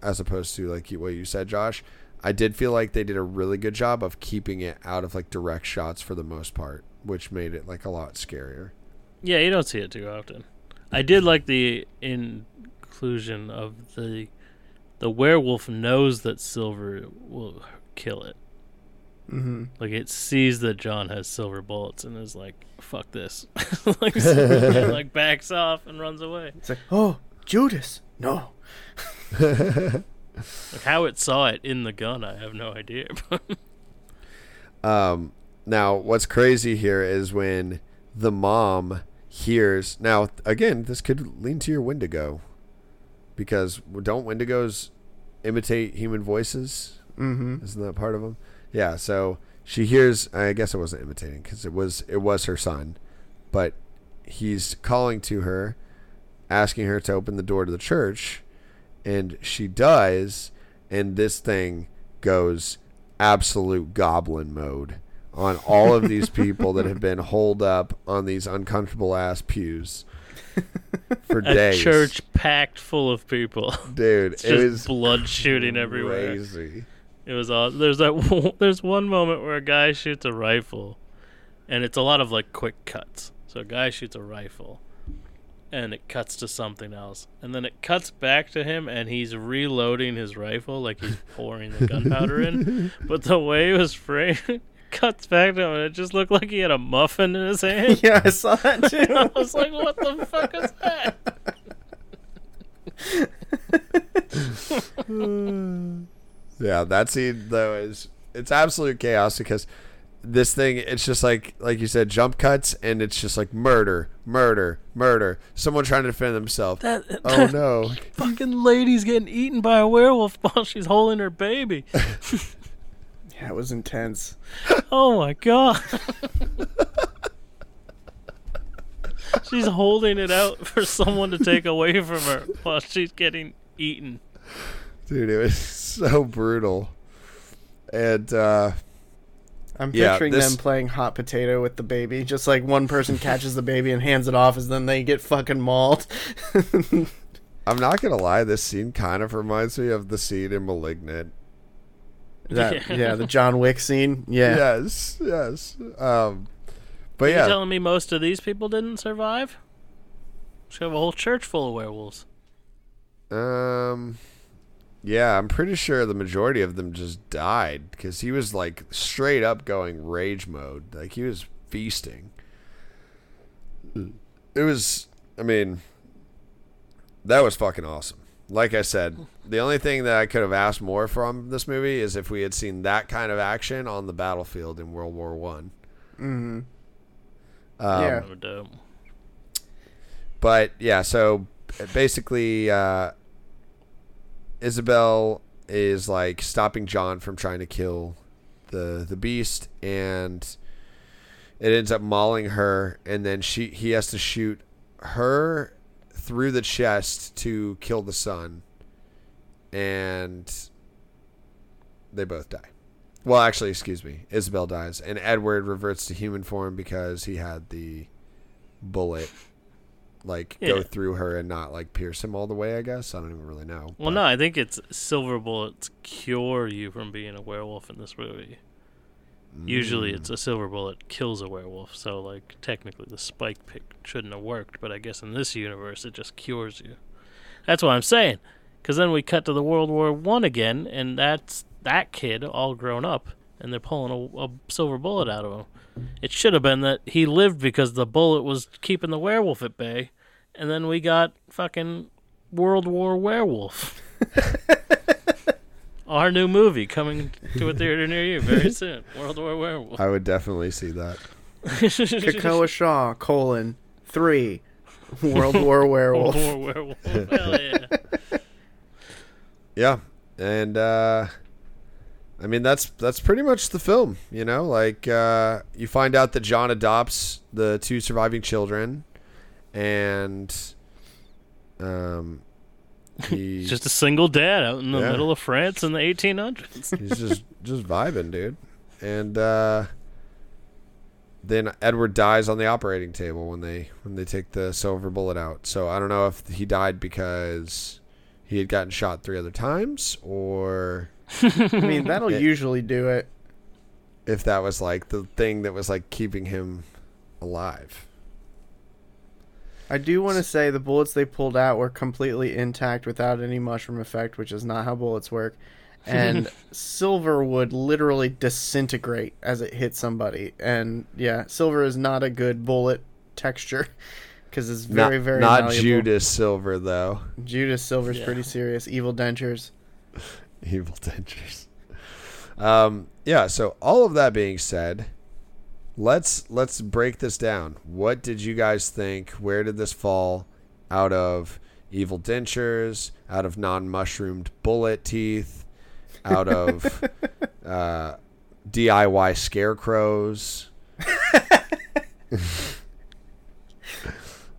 as opposed to like what you said, Josh, I did feel like they did a really good job of keeping it out of like direct shots for the most part, which made it like a lot scarier. Yeah, you don't see it too often. I did like the inclusion of the werewolf knows that Silver will kill it. Mm-hmm. Like, it sees that John has silver bullets and is like, fuck this. Like, Silver like backs off and runs away. It's like, oh, Judas, no. Like, how it saw it in the gun, I have no idea. Now what's crazy here is when the mom hears... Now, again, this could lean to your Wendigo. Because don't Wendigos imitate human voices? Mm-hmm. Isn't that part of them? Yeah, so she hears... I guess it wasn't imitating because it was her son. But he's calling to her, asking her to open the door to the church. And she does. And this thing goes absolute goblin mode on all of these people that have been holed up on these uncomfortable ass pews for days. A church packed full of people. Dude, it's just blood shooting everywhere. Crazy. It was awesome. There's one moment where a guy shoots a rifle, and it's a lot of like quick cuts. So a guy shoots a rifle, and it cuts to something else, and then it cuts back to him, and he's reloading his rifle like he's pouring the gunpowder in. But the way it was framed, cuts back to him, and it just looked like he had a muffin in his hand. Yeah, I saw that too. I was like, what the fuck is that? Yeah, that scene though is, it's absolute chaos because this thing, it's just like you said, jump cuts, and it's just like murder, murder, murder. Someone trying to defend themselves. Oh no! Fucking lady's getting eaten by a werewolf while she's holding her baby. Yeah, it was intense. Oh my god! She's holding it out for someone to take away from her while she's getting eaten. Dude, it was so brutal, and I'm picturing them playing hot potato with the baby. Just like one person catches the baby and hands it off, as then they get fucking mauled. I'm not gonna lie, this scene kind of reminds me of the scene in *Malignant*. The John Wick scene. Yeah. Yes. But Are you telling me most of these people didn't survive? Should have a whole church full of werewolves. Yeah, I'm pretty sure the majority of them just died because he was like straight up going rage mode. Like he was feasting. It was, I mean, that was fucking awesome. Like I said, the only thing that I could have asked more from this movie is if we had seen that kind of action on the battlefield in World War I. Mm-hmm. Yeah. But yeah, so basically... Isabel is like stopping John from trying to kill the beast, and it ends up mauling her, and then he has to shoot her through the chest to kill the son, and they both die. Well, actually, excuse me, Isabel dies, and Edward reverts to human form because he had the bullet go through her and not like pierce him all the way, I guess. I don't even really know. Well, no, I think it's silver bullets cure you from being a werewolf in this movie. Usually it's a silver bullet kills a werewolf, so like technically the spike pick shouldn't have worked, but I guess in this universe it just cures you. That's what I'm saying, because then we cut to the World War I again, and that's that kid all grown up, and they're pulling a silver bullet out of him. It should have been that he lived because the bullet was keeping the werewolf at bay. And then we got fucking World War Werewolf. Our new movie coming to a theater near you very soon. World War Werewolf. I would definitely see that. Krakoa Shaw, 3, World War Werewolf. World War Werewolf. Hell yeah. Yeah. And, I mean, that's pretty much the film, you know? Like, you find out that John adopts the two surviving children. And he's just a single dad out in the middle of France in the 1800s. He's just vibing, dude. And then Edward dies on the operating table when they take the silver bullet out. So I don't know if he died because he had gotten shot 3 other times, or I mean, that'll usually do it. If that was like the thing that was like keeping him alive. I do want to say the bullets they pulled out were completely intact without any mushroom effect, which is not how bullets work. And silver would literally disintegrate as it hit somebody. And yeah, silver is not a good bullet texture because it's very, very malleable. Not Judas silver, though. Judas silver is pretty serious. Evil dentures. Evil dentures. So all of that being said, Let's break this down. What did you guys think? Where did this fall out of evil dentures, out of non-mushroomed bullet teeth, out of DIY scarecrows?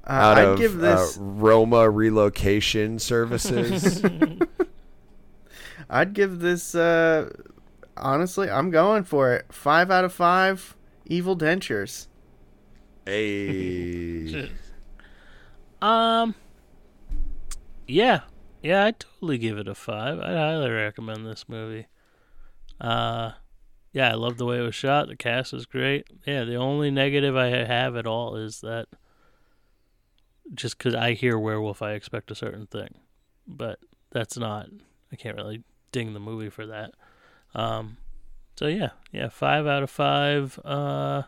Out of, I'd give this Roma relocation services. I'd give this, honestly, I'm going for it. 5 out of 5 evil dentures. Hey. Yeah, I'd totally give it a 5. I highly recommend this movie. Yeah, I love the way it was shot. The cast was great. Yeah, the only negative I have at all is that just because I hear werewolf, I expect a certain thing. But that's not... I can't really ding the movie for that. So, yeah, 5 out of 5. I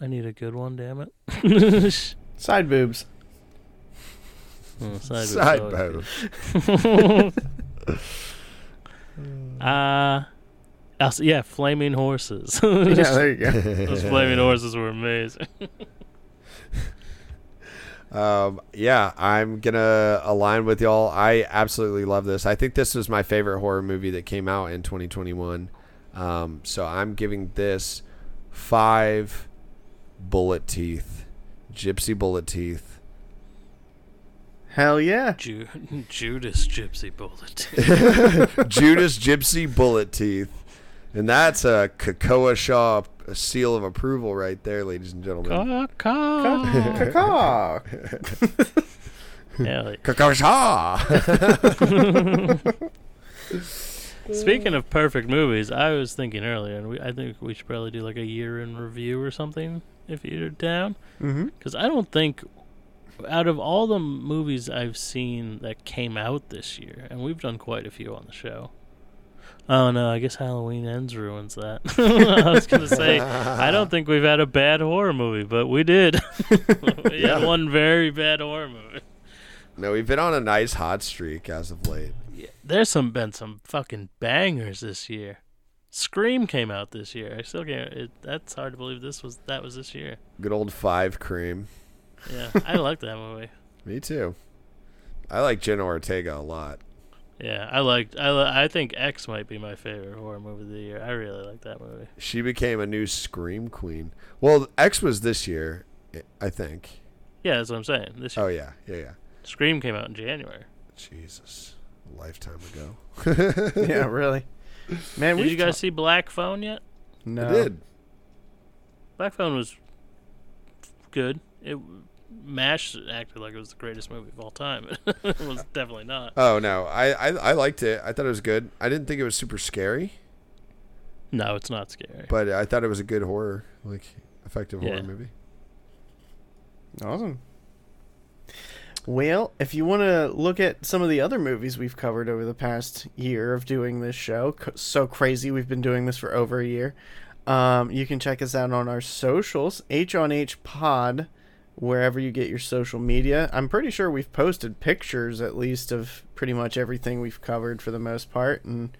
need a good one, damn it. Side boobs. Oh, side boobs. Yeah, flaming horses. Yeah, there you go. Those flaming horses were amazing. Yeah, I'm going to align with y'all. I absolutely love this. I think this was my favorite horror movie that came out in 2021. So I'm giving this 5 bullet teeth, gypsy bullet teeth. Hell yeah. Judas gypsy bullet teeth. Judas gypsy bullet teeth. And that's a Kakoa Shaw seal of approval right there, ladies and gentlemen. Kakoa Shaw. Speaking of perfect movies, I was thinking earlier, and I think we should probably do like a year in review or something if you're down. Because I don't think, out of all the movies I've seen that came out this year, and we've done quite a few on the show. Oh, no, I guess Halloween Ends ruins that. I was going to say, I don't think we've had a bad horror movie, but we did. we had one very bad horror movie. No, we've been on a nice hot streak as of late. Yeah, there's been some fucking bangers this year. Scream came out this year. I still can't. That's hard to believe that was this year. Good old 5 Cream. Yeah, I like that movie. Me too. I like Jenna Ortega a lot. Yeah, I think X might be my favorite horror movie of the year. I really like that movie. She became a new Scream queen. Well, X was this year, I think. Yeah, that's what I'm saying. This year. Oh, yeah. Scream came out in January. Jesus. A lifetime ago. Yeah, really. Man, did you guys see Black Phone yet? No. I did. Black Phone was good. MASH acted like it was the greatest movie of all time. It was definitely not. Oh, no. I liked it. I thought it was good. I didn't think it was super scary. No, it's not scary. But I thought it was a good horror, effective horror movie. Awesome. Well, if you want to look at some of the other movies we've covered over the past year of doing this show, so crazy we've been doing this for over a year, you can check us out on our socials, H on H Pod, wherever you get your social media. I'm pretty sure we've posted pictures, at least, of pretty much everything we've covered for the most part, and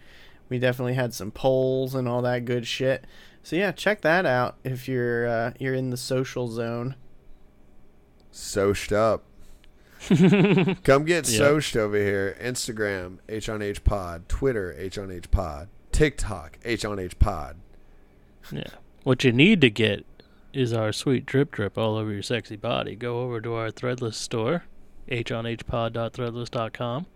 we definitely had some polls and all that good shit. So yeah, check that out if you're in the social zone. Socied up. Come get socied over here. Instagram, H on H Pod. Twitter, H on H Pod. TikTok, H on H Pod. Yeah. What you need to get is our sweet drip all over your sexy body. Go over to our Threadless store, honhpod.threadless.com.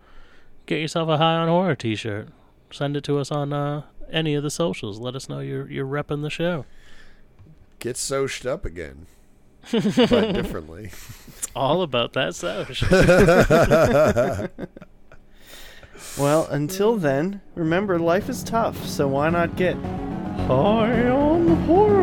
Get yourself a High on Horror t-shirt. Send it to us on any of the socials. Let us know you're repping the show. Get socied up again. But differently. It's all about that social. Well, until then, remember, life is tough, so why not get high on horror?